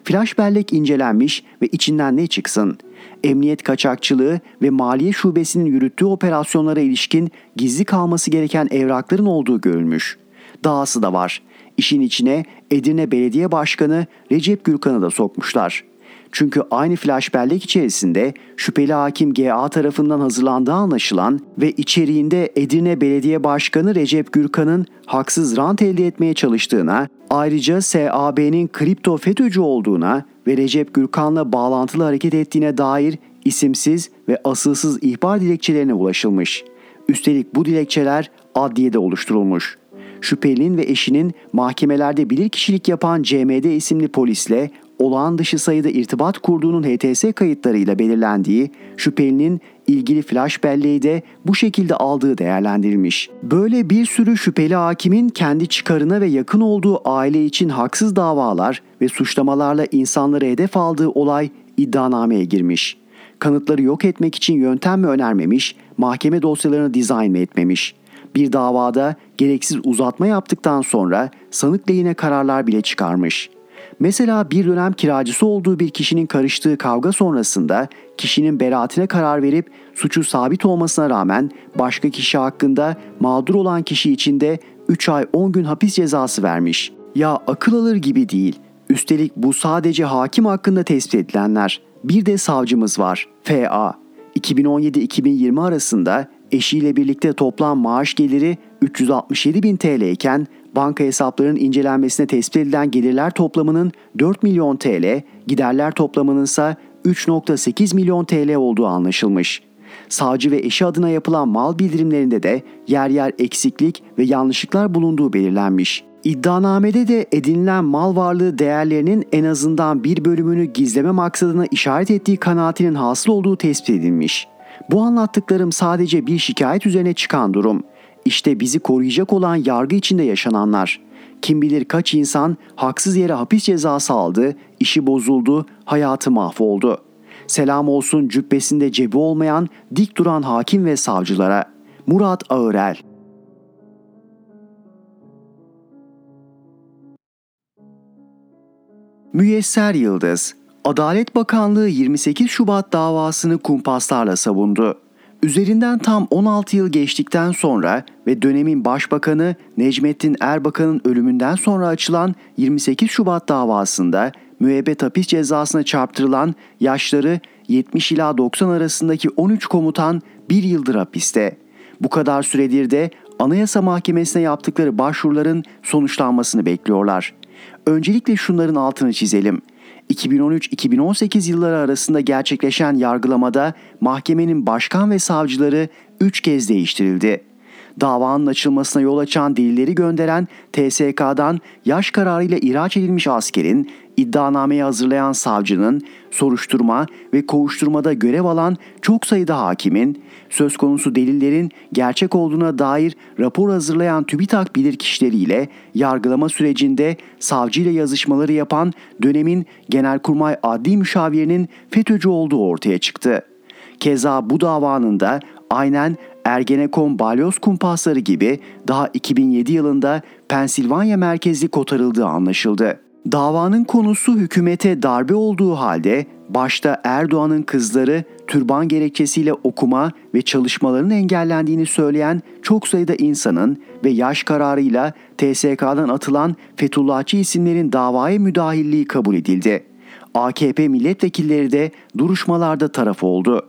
Flash bellek incelenmiş ve içinden ne çıksın? Emniyet kaçakçılığı ve Maliye Şubesi'nin yürüttüğü operasyonlara ilişkin gizli kalması gereken evrakların olduğu görülmüş. Dahası da var. İşin içine Edirne Belediye Başkanı Recep Gürkan'ı da sokmuşlar. Çünkü aynı flash bellek içerisinde şüpheli hakim G A tarafından hazırlandığı anlaşılan ve içeriğinde Edirne Belediye Başkanı Recep Gürkan'ın haksız rant elde etmeye çalıştığına, ayrıca S A B'nin kripto FETÖ'cü olduğuna ve Recep Gürkan'la bağlantılı hareket ettiğine dair isimsiz ve asılsız ihbar dilekçelerine ulaşılmış. Üstelik bu dilekçeler adliyede oluşturulmuş. Şüphelinin ve eşinin mahkemelerde bilirkişilik yapan C M D isimli polisle olağan dışı sayıda irtibat kurduğunun H T S kayıtlarıyla belirlendiği, şüphelinin ilgili flash belleği de bu şekilde aldığı değerlendirilmiş. Böyle bir sürü şüpheli hakimin kendi çıkarına ve yakın olduğu aile için haksız davalar ve suçlamalarla insanları hedef aldığı olay iddianameye girmiş. Kanıtları yok etmek için yöntem mi önermemiş, mahkeme dosyalarını dizayn mı etmemiş? Bir davada gereksiz uzatma yaptıktan sonra sanık lehine kararlar bile çıkarmış. Mesela bir dönem kiracısı olduğu bir kişinin karıştığı kavga sonrasında kişinin beraatine karar verip suçu sabit olmasına rağmen başka kişi hakkında mağdur olan kişi için de üç ay on gün hapis cezası vermiş. Ya akıl alır gibi değil. Üstelik bu sadece hakim hakkında tespit edilenler. Bir de savcımız var. F A. iki bin on yedi iki bin yirmi arasında eşiyle birlikte toplam maaş geliri üç yüz altmış yedi bin T L iken banka hesaplarının incelenmesine tespit edilen gelirler toplamının dört milyon T L, giderler toplamının ise üç virgül sekiz milyon T L olduğu anlaşılmış. Savcı ve eşi adına yapılan mal bildirimlerinde de yer yer eksiklik ve yanlışlıklar bulunduğu belirlenmiş. İddianamede de edinilen mal varlığı değerlerinin en azından bir bölümünü gizleme maksadına işaret ettiği kanaatinin hasıl olduğu tespit edilmiş. Bu anlattıklarım sadece bir şikayet üzerine çıkan durum. İşte bizi koruyacak olan yargı içinde yaşananlar. Kim bilir kaç insan haksız yere hapis cezası aldı, işi bozuldu, hayatı mahvoldu. Selam olsun cübbesinde cebi olmayan, dik duran hakim ve savcılara. Murat Ağıral. Müyesser Yıldız, Adalet Bakanlığı yirmi sekiz Şubat davasını kumpaslarla savundu. Üzerinden tam on altı yıl geçtikten sonra ve dönemin başbakanı Necmettin Erbakan'ın ölümünden sonra açılan yirmi sekiz Şubat davasında müebbet hapis cezasına çarptırılan yaşları yetmiş ila doksan arasındaki on üç komutan bir yıldır hapiste. Bu kadar süredir de Anayasa Mahkemesi'ne yaptıkları başvuruların sonuçlanmasını bekliyorlar. Öncelikle şunların altını çizelim. iki bin on üç iki bin on sekiz yılları arasında gerçekleşen yargılamada mahkemenin başkan ve savcıları üç kez değiştirildi. Davanın açılmasına yol açan delilleri gönderen T S K'dan yaş kararıyla ihraç edilmiş askerin iddianameyi hazırlayan savcının, soruşturma ve kovuşturmada görev alan çok sayıda hakimin, söz konusu delillerin gerçek olduğuna dair rapor hazırlayan TÜBİTAK bilirkişileriyle yargılama sürecinde savcıyla yazışmaları yapan dönemin Genelkurmay Adli Müşavirinin FETÖ'cü olduğu ortaya çıktı. Keza bu davanın da aynen Ergenekon Balyoz kumpasları gibi daha iki bin yedi yılında Pensilvanya merkezli kotarıldığı anlaşıldı. Davanın konusu hükümete darbe olduğu halde başta Erdoğan'ın kızları türban gerekçesiyle okuma ve çalışmaların engellendiğini söyleyen çok sayıda insanın ve yaş kararıyla T S K'dan atılan Fethullahçı isimlerin davaya müdahilliği kabul edildi. A K P milletvekilleri de duruşmalarda taraf oldu.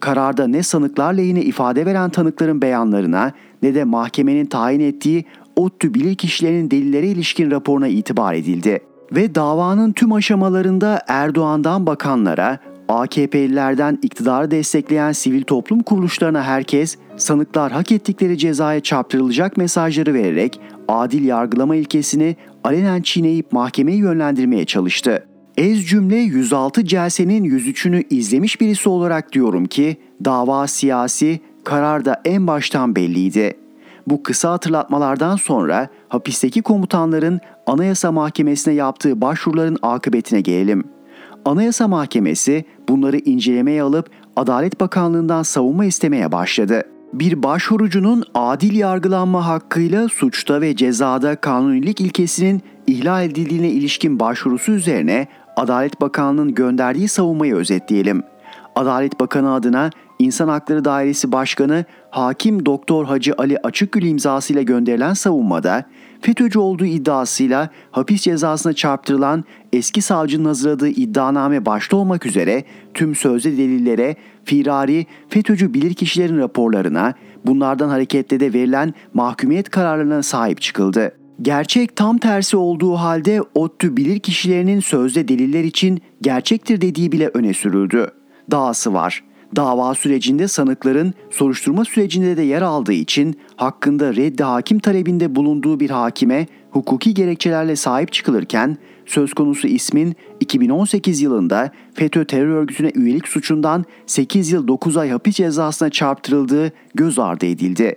Kararda ne sanıklar lehine ifade veren tanıkların beyanlarına ne de mahkemenin tayin ettiği ODTÜ bilirkişilerinin delillere ilişkin raporuna itibar edildi. Ve davanın tüm aşamalarında Erdoğan'dan bakanlara, A K P'lilerden iktidarı destekleyen sivil toplum kuruluşlarına herkes sanıklar hak ettikleri cezaya çarptırılacak mesajları vererek adil yargılama ilkesini alenen çiğneyip mahkemeyi yönlendirmeye çalıştı. Ez cümle yüz altı celsenin yüz üçünü izlemiş birisi olarak diyorum ki dava siyasi, karar da en baştan belliydi. Bu kısa hatırlatmalardan sonra hapisteki komutanların Anayasa Mahkemesi'ne yaptığı başvuruların akıbetine gelelim. Anayasa Mahkemesi bunları incelemeye alıp Adalet Bakanlığı'ndan savunma istemeye başladı. Bir başvurucunun adil yargılanma hakkıyla suçta ve cezada kanunilik ilkesinin ihlal edildiğine ilişkin başvurusu üzerine Adalet Bakanlığı'nın gönderdiği savunmayı özetleyelim. Adalet Bakanı adına İnsan Hakları Dairesi Başkanı Hakim Doktor Hacı Ali Açıkgül imzasıyla gönderilen savunmada FETÖ'cü olduğu iddiasıyla hapis cezasına çarptırılan eski savcının hazırladığı iddianame başta olmak üzere tüm sözde delillere, firari FETÖ'cü bilirkişilerin raporlarına, bunlardan hareketle de verilen mahkumiyet kararlarına sahip çıkıldı. Gerçek tam tersi olduğu halde ODTÜ bilirkişilerinin sözde deliller için gerçektir dediği bile öne sürüldü. Dahası var. Dava sürecinde sanıkların soruşturma sürecinde de yer aldığı için hakkında reddi hakim talebinde bulunduğu bir hakime hukuki gerekçelerle sahip çıkılırken söz konusu ismin iki bin on sekiz yılında FETÖ terör örgütüne üyelik suçundan sekiz yıl dokuz ay hapis cezasına çarptırıldığı göz ardı edildi.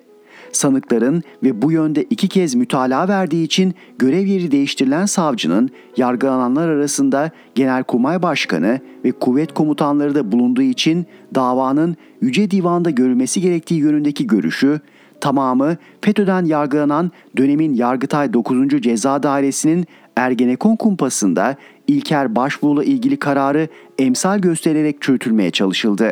Sanıkların ve bu yönde iki kez mütalaa verdiği için görev yeri değiştirilen savcının yargılananlar arasında Genelkurmay Başkanı ve kuvvet komutanları da bulunduğu için davanın Yüce Divan'da görülmesi gerektiği yönündeki görüşü, tamamı FETÖ'den yargılanan dönemin Yargıtay dokuzuncu Ceza Dairesi'nin Ergenekon kumpasında İlker Başbuğ'la ilgili kararı emsal göstererek çürütülmeye çalışıldı.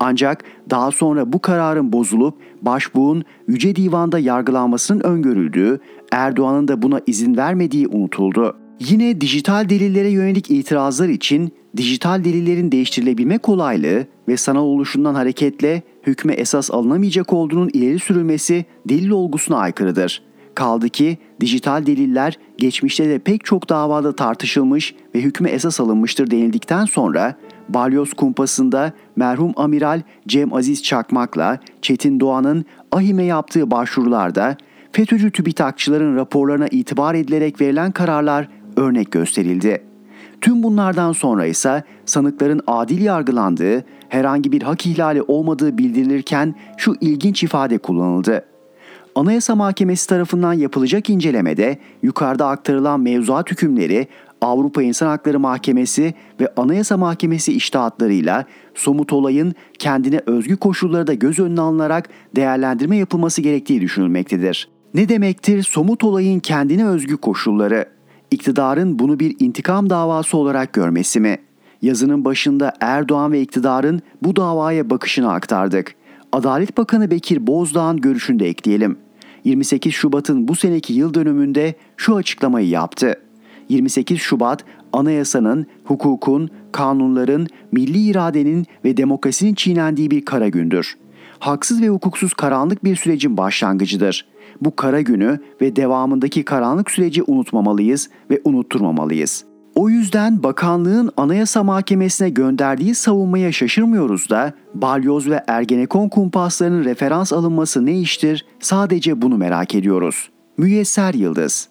Ancak daha sonra bu kararın bozulup Başbuğ'un Yüce Divan'da yargılanmasının öngörüldüğü, Erdoğan'ın da buna izin vermediği unutuldu. Yine dijital delillere yönelik itirazlar için dijital delillerin değiştirilebilme kolaylığı ve sanal oluşundan hareketle hükme esas alınamayacak olduğunun ileri sürülmesi delil olgusuna aykırıdır. Kaldı ki dijital deliller geçmişte de pek çok davada tartışılmış ve hükme esas alınmıştır denildikten sonra Balyoz kumpasında merhum Amiral Cem Aziz Çakmak'la Çetin Doğan'ın AİHM'e yaptığı başvurularda FETÖ'cü TÜBİTAKçıların raporlarına itibar edilerek verilen kararlar örnek gösterildi. Tüm bunlardan sonra ise sanıkların adil yargılandığı, herhangi bir hak ihlali olmadığı bildirilirken şu ilginç ifade kullanıldı. Anayasa Mahkemesi tarafından yapılacak incelemede yukarıda aktarılan mevzuat hükümleri Avrupa İnsan Hakları Mahkemesi ve Anayasa Mahkemesi içtihatlarıyla somut olayın kendine özgü koşulları da göz önüne alınarak değerlendirme yapılması gerektiği düşünülmektedir. Ne demektir somut olayın kendine özgü koşulları? İktidarın bunu bir intikam davası olarak görmesi mi? Yazının başında Erdoğan ve iktidarın bu davaya bakışını aktardık. Adalet Bakanı Bekir Bozdağ'ın görüşünü de ekleyelim. yirmi sekiz Şubat'ın bu seneki yıl dönümünde şu açıklamayı yaptı. yirmi sekiz Şubat, anayasanın, hukukun, kanunların, milli iradenin ve demokrasinin çiğnendiği bir kara gündür. Haksız ve hukuksuz karanlık bir sürecin başlangıcıdır. Bu kara günü ve devamındaki karanlık süreci unutmamalıyız ve unutturmamalıyız. O yüzden bakanlığın Anayasa Mahkemesi'ne gönderdiği savunmaya şaşırmıyoruz da Balyoz ve Ergenekon kumpaslarının referans alınması ne iştir? Sadece bunu merak ediyoruz. Müyesser Yıldız.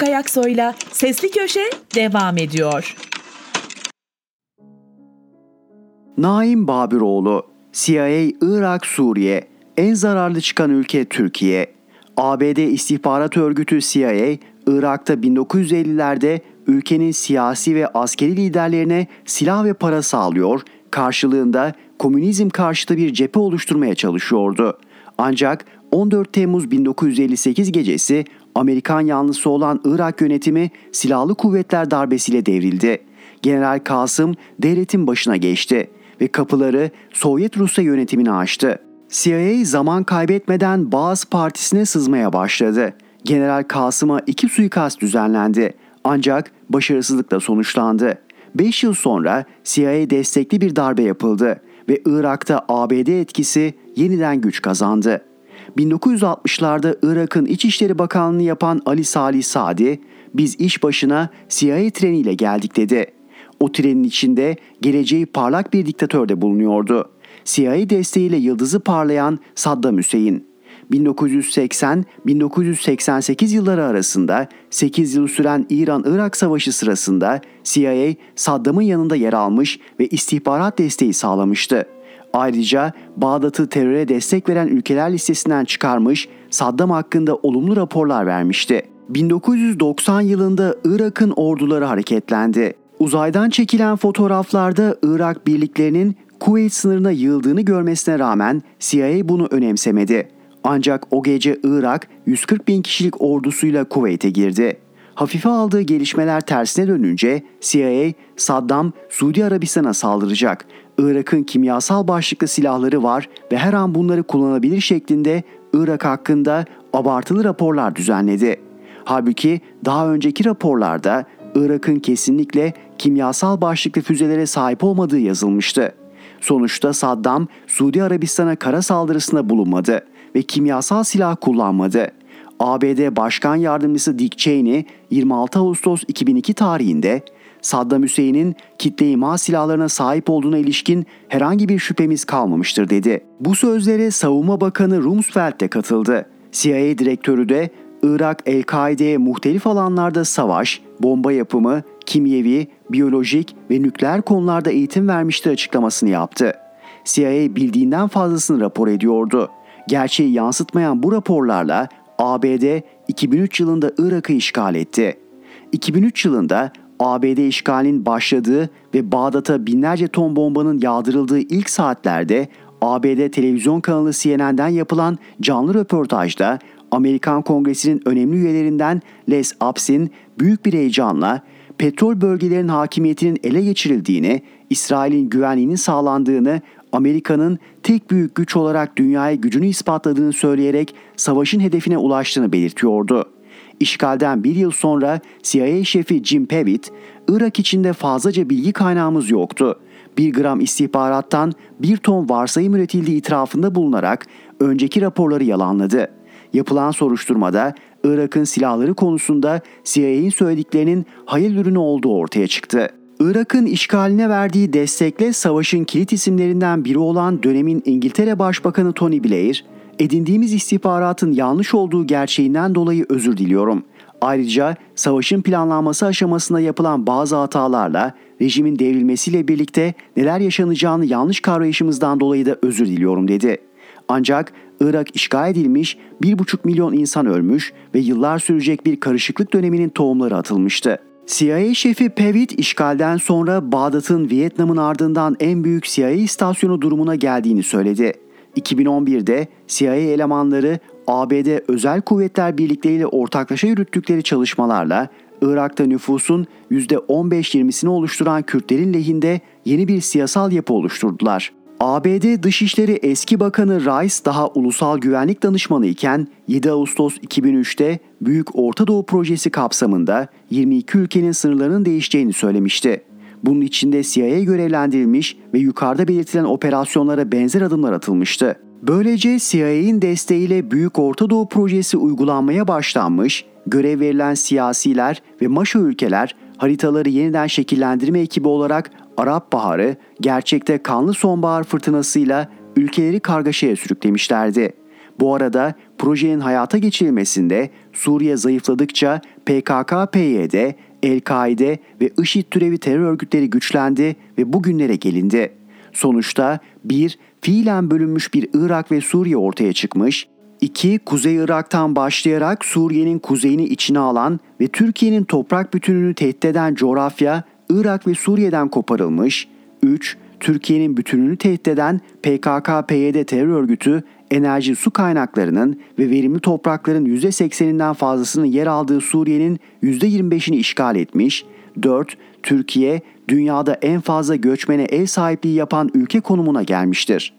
Gökay Aksoy'la Sesli Köşe devam ediyor. Naim Babiroğlu, C I A Irak, Suriye, en zararlı çıkan ülke Türkiye. A B D istihbarat örgütü C I A, Irak'ta bin dokuz yüz ellilerde ülkenin siyasi ve askeri liderlerine silah ve para sağlıyor, karşılığında komünizm karşıtı bir cephe oluşturmaya çalışıyordu. Ancak on dört Temmuz bin dokuz yüz elli sekiz gecesi Amerikan yanlısı olan Irak yönetimi silahlı kuvvetler darbesiyle devrildi. General Kasım devletin başına geçti ve kapıları Sovyet Rusya yönetimine açtı. C I A zaman kaybetmeden Baas Partisi'ne sızmaya başladı. General Kasım'a iki suikast düzenlendi ancak başarısızlıkla sonuçlandı. beş yıl sonra C I A destekli bir darbe yapıldı ve Irak'ta A B D etkisi yeniden güç kazandı. bin dokuz yüz altmışlarda Irak'ın İçişleri Bakanlığı yapan Ali Salih Sadi, "Biz iş başına C I A treniyle geldik" dedi. O trenin içinde geleceği parlak bir diktatör de bulunuyordu. C I A desteğiyle yıldızı parlayan Saddam Hüseyin. bin dokuz yüz seksen - bin dokuz yüz seksen sekiz yılları arasında sekiz yıl süren İran-Irak Savaşı sırasında C I A Saddam'ın yanında yer almış ve istihbarat desteği sağlamıştı. Ayrıca Bağdat'ı teröre destek veren ülkeler listesinden çıkarmış, Saddam hakkında olumlu raporlar vermişti. bin dokuz yüz doksan yılında Irak'ın orduları hareketlendi. Uzaydan çekilen fotoğraflarda Irak birliklerinin Kuveyt sınırına yığıldığını görmesine rağmen C I A bunu önemsemedi. Ancak o gece Irak yüz kırk bin kişilik ordusuyla Kuveyt'e girdi. Hafife aldığı gelişmeler tersine dönünce C I A, "Saddam Suudi Arabistan'a saldıracak. Irak'ın kimyasal başlıklı silahları var ve her an bunları kullanabilir" şeklinde Irak hakkında abartılı raporlar düzenledi. Halbuki daha önceki raporlarda Irak'ın kesinlikle kimyasal başlıklı füzelere sahip olmadığı yazılmıştı. Sonuçta Saddam Suudi Arabistan'a kara saldırısında bulunmadı ve kimyasal silah kullanmadı. A B D Başkan Yardımcısı Dick Cheney yirmi altı Ağustos iki bin iki tarihinde "Saddam Hüseyin'in kitle imha silahlarına sahip olduğuna ilişkin herhangi bir şüphemiz kalmamıştır" dedi. Bu sözlere Savunma Bakanı Rumsfeld de katıldı. C I A direktörü de Irak El-Kaide'ye muhtelif alanlarda savaş, bomba yapımı, kimyevi, biyolojik ve nükleer konularda eğitim vermişti açıklamasını yaptı. C I A bildiğinden fazlasını rapor ediyordu. Gerçeği yansıtmayan bu raporlarla A B D iki bin üç yılında Irak'ı işgal etti. iki bin üç yılında A B D işgalinin başladığı ve Bağdat'a binlerce ton bombanın yağdırıldığı ilk saatlerde A B D televizyon kanalı C N N'den yapılan canlı röportajda Amerikan Kongresi'nin önemli üyelerinden Les Ups'in büyük bir heyecanla petrol bölgelerinin hakimiyetinin ele geçirildiğini, İsrail'in güvenliğinin sağlandığını, Amerika'nın tek büyük güç olarak dünyaya gücünü ispatladığını söyleyerek savaşın hedefine ulaştığını belirtiyordu. İşgalden bir yıl sonra C I A şefi Jim Pavitt, "Irak içinde fazlaca bilgi kaynağımız yoktu. Bir gram istihbarattan bir ton varsayım üretildiği itirafında bulunarak önceki raporları yalanladı. Yapılan soruşturmada Irak'ın silahları konusunda C I A'nin söylediklerinin hayal ürünü olduğu ortaya çıktı." Irak'ın işgaline verdiği destekle savaşın kilit isimlerinden biri olan dönemin İngiltere Başbakanı Tony Blair, "Edindiğimiz istihbaratın yanlış olduğu gerçeğinden dolayı özür diliyorum. Ayrıca savaşın planlanması aşamasında yapılan bazı hatalarla rejimin devrilmesiyle birlikte neler yaşanacağını yanlış kavrayışımızdan dolayı da özür diliyorum" dedi. Ancak Irak işgal edilmiş, bir buçuk milyon insan ölmüş ve yıllar sürecek bir karışıklık döneminin tohumları atılmıştı. C I A şefi Pavitt işgalden sonra Bağdat'ın Vietnam'ın ardından en büyük C I A istasyonu durumuna geldiğini söyledi. iki bin on birde C I A elemanları A B D Özel Kuvvetler Birlikleri ile ortaklaşa yürüttükleri çalışmalarla Irak'ta nüfusun yüzde on beş yirmisini oluşturan Kürtlerin lehinde yeni bir siyasal yapı oluşturdular. A B D Dışişleri Eski Bakanı Rice daha ulusal güvenlik danışmanı iken yedi Ağustos iki bin üçte Büyük Orta Doğu Projesi kapsamında yirmi iki ülkenin sınırlarının değişeceğini söylemişti. Bunun içinde C I A görevlendirilmiş ve yukarıda belirtilen operasyonlara benzer adımlar atılmıştı. Böylece C I A'nin desteğiyle Büyük Orta Doğu Projesi uygulanmaya başlanmış, görev verilen siyasiler ve maşa ülkeler haritaları yeniden şekillendirme ekibi olarak Arap Baharı, gerçekte kanlı sonbahar fırtınasıyla ülkeleri kargaşaya sürüklemişlerdi. Bu arada projenin hayata geçirilmesinde Suriye zayıfladıkça P K K P Y D, El-Kaide ve IŞİD türevi terör örgütleri güçlendi ve bugünlere gelindi. Sonuçta bir fiilen bölünmüş bir Irak ve Suriye ortaya çıkmış, iki Kuzey Irak'tan başlayarak Suriye'nin kuzeyini içine alan ve Türkiye'nin toprak bütünlüğünü tehdit eden coğrafya Irak ve Suriye'den koparılmış, üç Türkiye'nin bütünlüğünü tehdit eden P K K P Y D terör örgütü enerji su kaynaklarının ve verimli toprakların yüzde sekseninden fazlasının yer aldığı Suriye'nin yüzde yirmi beşini işgal etmiş, dört Türkiye dünyada en fazla göçmene ev sahipliği yapan ülke konumuna gelmiştir.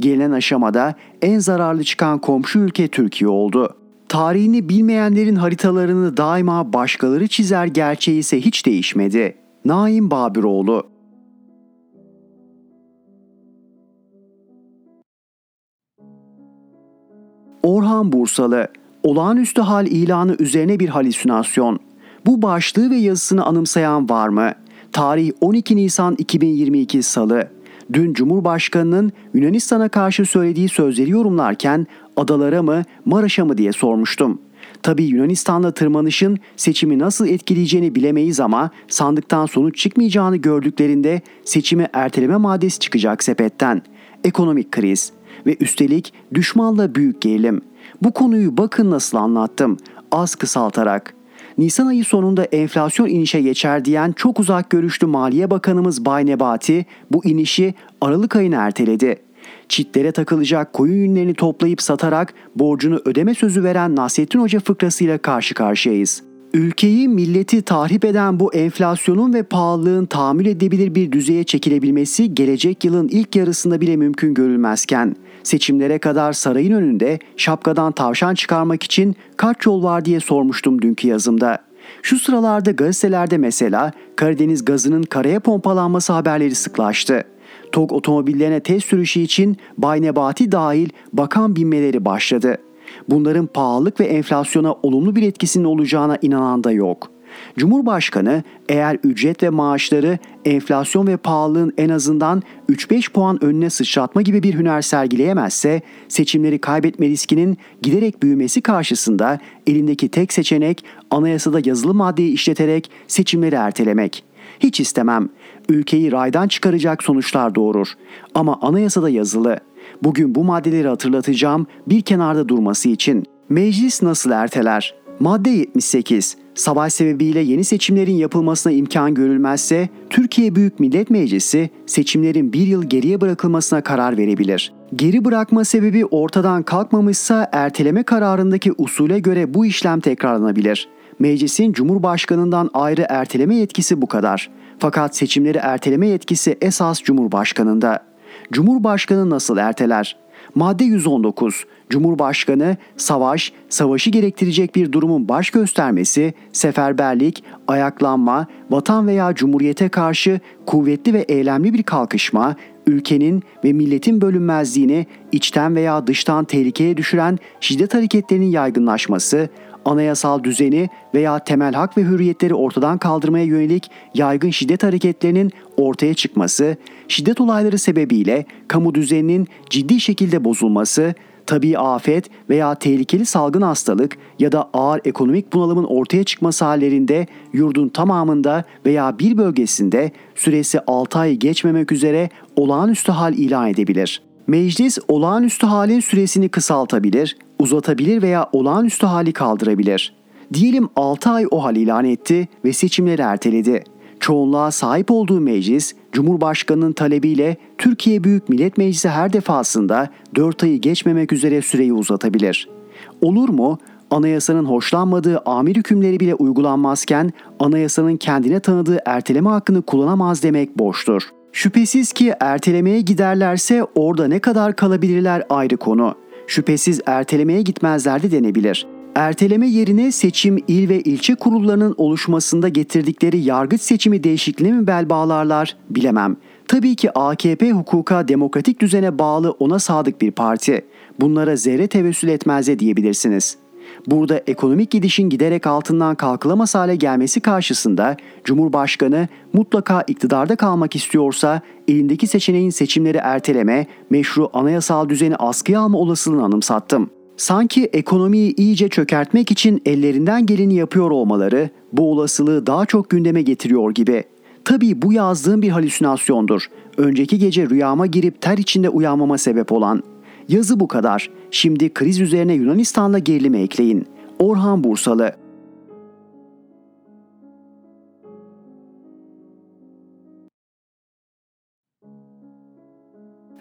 Gelinen aşamada en zararlı çıkan komşu ülke Türkiye oldu. Tarihini bilmeyenlerin haritalarını daima başkaları çizer gerçeği ise hiç değişmedi. Naim Babiroğlu. Orhan Bursalı, olağanüstü hal ilanı üzerine bir halüsinasyon. Bu başlığı ve yazısını anımsayan var mı? Tarih on iki Nisan iki bin yirmi iki Salı. Dün Cumhurbaşkanı'nın Yunanistan'a karşı söylediği sözleri yorumlarken adalara mı, Maraş'a mı diye sormuştum. Tabii Yunanistan'la tırmanışın seçimi nasıl etkileyeceğini bilemeyiz ama sandıktan sonuç çıkmayacağını gördüklerinde seçimi erteleme maddesi çıkacak sepetten. Ekonomik kriz ve üstelik düşmanla büyük gerilim. Bu konuyu bakın nasıl anlattım, az kısaltarak. Nisan ayı sonunda enflasyon inişe geçer diyen çok uzak görüşlü Maliye Bakanımız Bay Nebati bu inişi Aralık ayına erteledi. Çitlere takılacak koyun yünlerini toplayıp satarak borcunu ödeme sözü veren Nasrettin Hoca fıkrasıyla karşı karşıyayız. Ülkeyi, milleti tahrip eden bu enflasyonun ve pahalılığın tahammül edilebilir bir düzeye çekilebilmesi gelecek yılın ilk yarısında bile mümkün görülmezken, seçimlere kadar sarayın önünde şapkadan tavşan çıkarmak için kaç yol var diye sormuştum dünkü yazımda. Şu sıralarda gazetelerde mesela Karadeniz gazının karaya pompalanması haberleri sıklaştı. TOG otomobillerine test sürüşü için Bay Nebati dahil bakan binmeleri başladı. Bunların pahalılık ve enflasyona olumlu bir etkisinin olacağına inanan da yok. Cumhurbaşkanı eğer ücret ve maaşları enflasyon ve pahalılığın en azından üç beş puan önüne sıçratma gibi bir hüner sergileyemezse seçimleri kaybetme riskinin giderek büyümesi karşısında elindeki tek seçenek anayasada yazılı maddeyi işleterek seçimleri ertelemek. Hiç istemem. Ülkeyi raydan çıkaracak sonuçlar doğurur. Ama anayasada yazılı. Bugün bu maddeleri hatırlatacağım bir kenarda durması için. Meclis nasıl erteler? Madde yetmiş sekiz. Savaş sebebiyle yeni seçimlerin yapılmasına imkan görülmezse Türkiye Büyük Millet Meclisi seçimlerin bir yıl geriye bırakılmasına karar verebilir. Geri bırakma sebebi ortadan kalkmamışsa erteleme kararındaki usule göre bu işlem tekrarlanabilir. Meclisin Cumhurbaşkanı'ndan ayrı erteleme yetkisi bu kadar. Fakat seçimleri erteleme yetkisi esas Cumhurbaşkanı'nda. Cumhurbaşkanı nasıl erteler? Madde yüz on dokuz. Cumhurbaşkanı savaş, savaşı gerektirecek bir durumun baş göstermesi, seferberlik, ayaklanma, vatan veya cumhuriyete karşı kuvvetli ve eylemli bir kalkışma, ülkenin ve milletin bölünmezliğini içten veya dıştan tehlikeye düşüren şiddet hareketlerinin yaygınlaşması, anayasal düzeni veya temel hak ve hürriyetleri ortadan kaldırmaya yönelik yaygın şiddet hareketlerinin ortaya çıkması, şiddet olayları sebebiyle kamu düzeninin ciddi şekilde bozulması, tabii afet veya tehlikeli salgın hastalık ya da ağır ekonomik bunalımın ortaya çıkması hallerinde yurdun tamamında veya bir bölgesinde süresi altı ayı geçmemek üzere olağanüstü hal ilan edebilir. Meclis olağanüstü halin süresini kısaltabilir, uzatabilir veya olağanüstü hali kaldırabilir. Diyelim altı ay o hal ilan etti ve seçimleri erteledi. Çoğunluğa sahip olduğu meclis, Cumhurbaşkanı'nın talebiyle Türkiye Büyük Millet Meclisi her defasında dört ayı geçmemek üzere süreyi uzatabilir. Olur mu? Anayasanın hoşlanmadığı amir hükümleri bile uygulanmazken anayasanın kendine tanıdığı erteleme hakkını kullanamaz demek boştur. Şüphesiz ki ertelemeye giderlerse orada ne kadar kalabilirler ayrı konu. Şüphesiz ertelemeye gitmezler de denebilir. Erteleme yerine seçim, il ve ilçe kurullarının oluşmasında getirdikleri yargıç seçimi değişikliğine mi bel bağlarlar bilemem. Tabii ki A K P hukuka, demokratik düzene bağlı, ona sadık bir parti. Bunlara zerre tevessül etmez de diyebilirsiniz. Burada ekonomik gidişin giderek altından kalkılamaz hale gelmesi karşısında Cumhurbaşkanı mutlaka iktidarda kalmak istiyorsa elindeki seçeneğin seçimleri erteleme, meşru anayasal düzeni askıya alma olasılığını anımsattım. Sanki ekonomiyi iyice çökertmek için ellerinden geleni yapıyor olmaları bu olasılığı daha çok gündeme getiriyor gibi. Tabii bu yazdığım bir halüsinasyondur. Önceki gece rüyama girip ter içinde uyanmama sebep olan. Yazı bu kadar. Şimdi kriz üzerine Yunanistan'la gerilime ekleyin. Orhan Bursalı.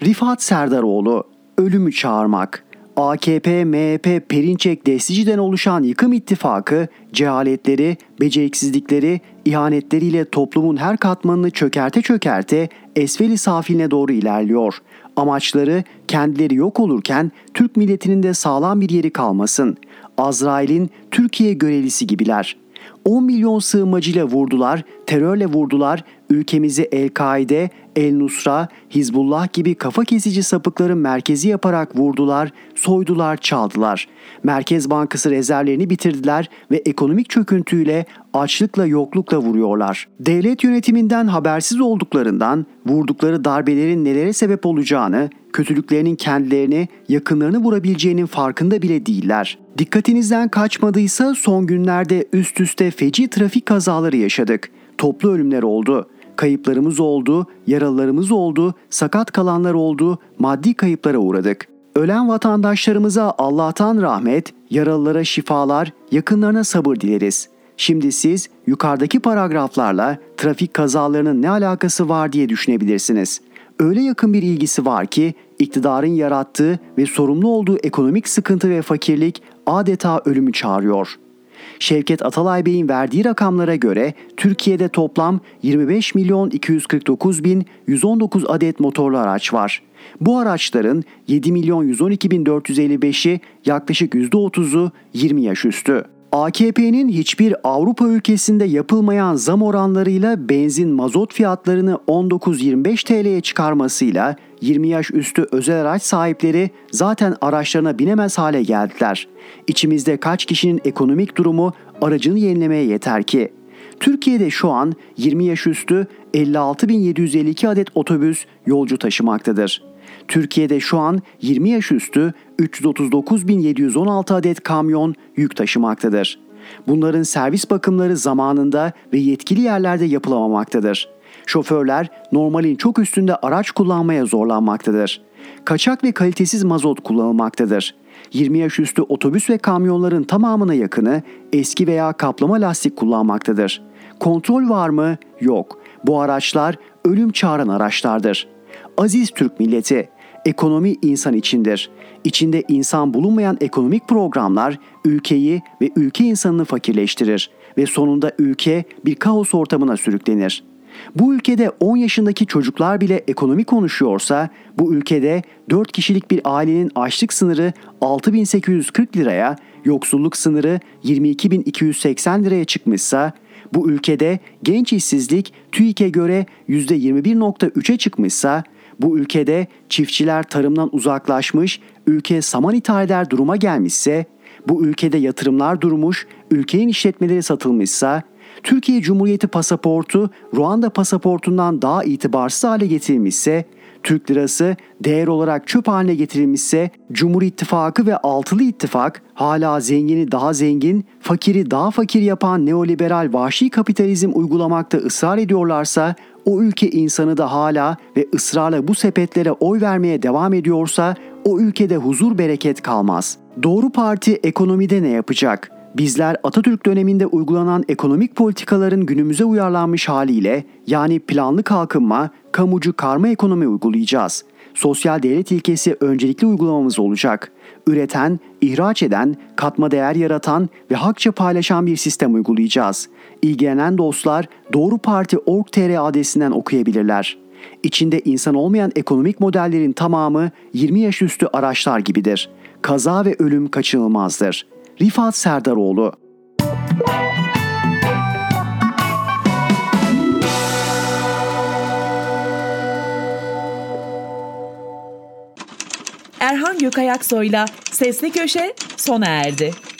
Rifat Serdaroğlu, ölümü çağırmak. A K P, M H P, Perinçek, Destici'den oluşan yıkım ittifakı, cehaletleri, beceriksizlikleri, ihanetleriyle toplumun her katmanını çökerte çökerte esfel-i safiline doğru ilerliyor. Amaçları kendileri yok olurken Türk milletinin de sağlam bir yeri kalmasın. Azrail'in Türkiye görevlisi gibiler. on milyon sığınmacıyla vurdular, terörle vurdular, ülkemizi El-Kaide, El-Nusra, Hizbullah gibi kafa kesici sapıkların merkezi yaparak vurdular, soydular, çaldılar. Merkez Bankası rezervlerini bitirdiler ve ekonomik çöküntüyle, açlıkla, yoklukla vuruyorlar. Devlet yönetiminden habersiz olduklarından vurdukları darbelerin nelere sebep olacağını, kötülüklerinin kendilerini, yakınlarını vurabileceğinin farkında bile değiller. Dikkatinizden kaçmadıysa son günlerde üst üste feci trafik kazaları yaşadık. Toplu ölümler oldu, kayıplarımız oldu, yaralılarımız oldu, sakat kalanlar oldu, maddi kayıplara uğradık. Ölen vatandaşlarımıza Allah'tan rahmet, yaralılara şifalar, yakınlarına sabır dileriz. Şimdi siz yukarıdaki paragraflarla trafik kazalarının ne alakası var diye düşünebilirsiniz. Öyle yakın bir ilgisi var ki iktidarın yarattığı ve sorumlu olduğu ekonomik sıkıntı ve fakirlik adeta ölümü çağırıyor. Şevket Atalay Bey'in verdiği rakamlara göre Türkiye'de toplam yirmi beş milyon iki yüz kırk dokuz bin yüz on dokuz adet motorlu araç var. Bu araçların yedi milyon yüz on iki bin dört yüz elli beşi yaklaşık yüzde otuzu yirmi yaş üstü. A K P'nin hiçbir Avrupa ülkesinde yapılmayan zam oranlarıyla benzin mazot fiyatlarını on dokuz yirmi beş Türk lirasına çıkarmasıyla yirmi yaş üstü özel araç sahipleri zaten araçlarına binemez hale geldiler. İçimizde kaç kişinin ekonomik durumu aracını yenilemeye yeter ki? Türkiye'de şu an yirmi yaş üstü elli altı bin yedi yüz elli iki adet otobüs yolcu taşımaktadır. Türkiye'de şu an yirmi yaş üstü üç yüz otuz dokuz bin yedi yüz on altı adet kamyon yük taşımaktadır. Bunların servis bakımları zamanında ve yetkili yerlerde yapılamamaktadır. Şoförler normalin çok üstünde araç kullanmaya zorlanmaktadır. Kaçak ve kalitesiz mazot kullanılmaktadır. yirmi yaş üstü otobüs ve kamyonların tamamına yakını eski veya kaplama lastik kullanmaktadır. Kontrol var mı? Yok. Bu araçlar ölüm çağıran araçlardır. Aziz Türk milleti, ekonomi insan içindir. İçinde insan bulunmayan ekonomik programlar ülkeyi ve ülke insanını fakirleştirir ve sonunda ülke bir kaos ortamına sürüklenir. Bu ülkede on yaşındaki çocuklar bile ekonomi konuşuyorsa, bu ülkede dört kişilik bir ailenin açlık sınırı altı bin sekiz yüz kırk liraya, yoksulluk sınırı yirmi iki bin iki yüz seksen liraya çıkmışsa, bu ülkede genç işsizlik TÜİK'e göre yüzde yirmi bir virgül üçe çıkmışsa, bu ülkede çiftçiler tarımdan uzaklaşmış, ülke saman ithal eder duruma gelmişse, bu ülkede yatırımlar durmuş, ülkenin işletmeleri satılmışsa, Türkiye Cumhuriyeti pasaportu Ruanda pasaportundan daha itibarsız hale getirilmişse, Türk lirası değer olarak çöp haline getirilmişse, Cumhur İttifakı ve Altılı İttifak hala zengini daha zengin, fakiri daha fakir yapan neoliberal vahşi kapitalizm uygulamakta ısrar ediyorlarsa, o ülke insanı da hala ve ısrarla bu sepetlere oy vermeye devam ediyorsa, o ülkede huzur bereket kalmaz. Doğru Parti ekonomide ne yapacak? Bizler Atatürk döneminde uygulanan ekonomik politikaların günümüze uyarlanmış haliyle, yani planlı kalkınma, kamucu karma ekonomi uygulayacağız. Sosyal devlet ilkesi öncelikli uygulamamız olacak. Üreten, ihraç eden, katma değer yaratan ve hakça paylaşan bir sistem uygulayacağız. İlgilenen dostlar doğru parti nokta org nokta tr adresinden okuyabilirler. İçinde insan olmayan ekonomik modellerin tamamı yirmi yaş üstü araçlar gibidir. Kaza ve ölüm kaçınılmazdır. Rifat Serdaroğlu. Erhan Gökayaksoy'la Sesli Köşe sona erdi.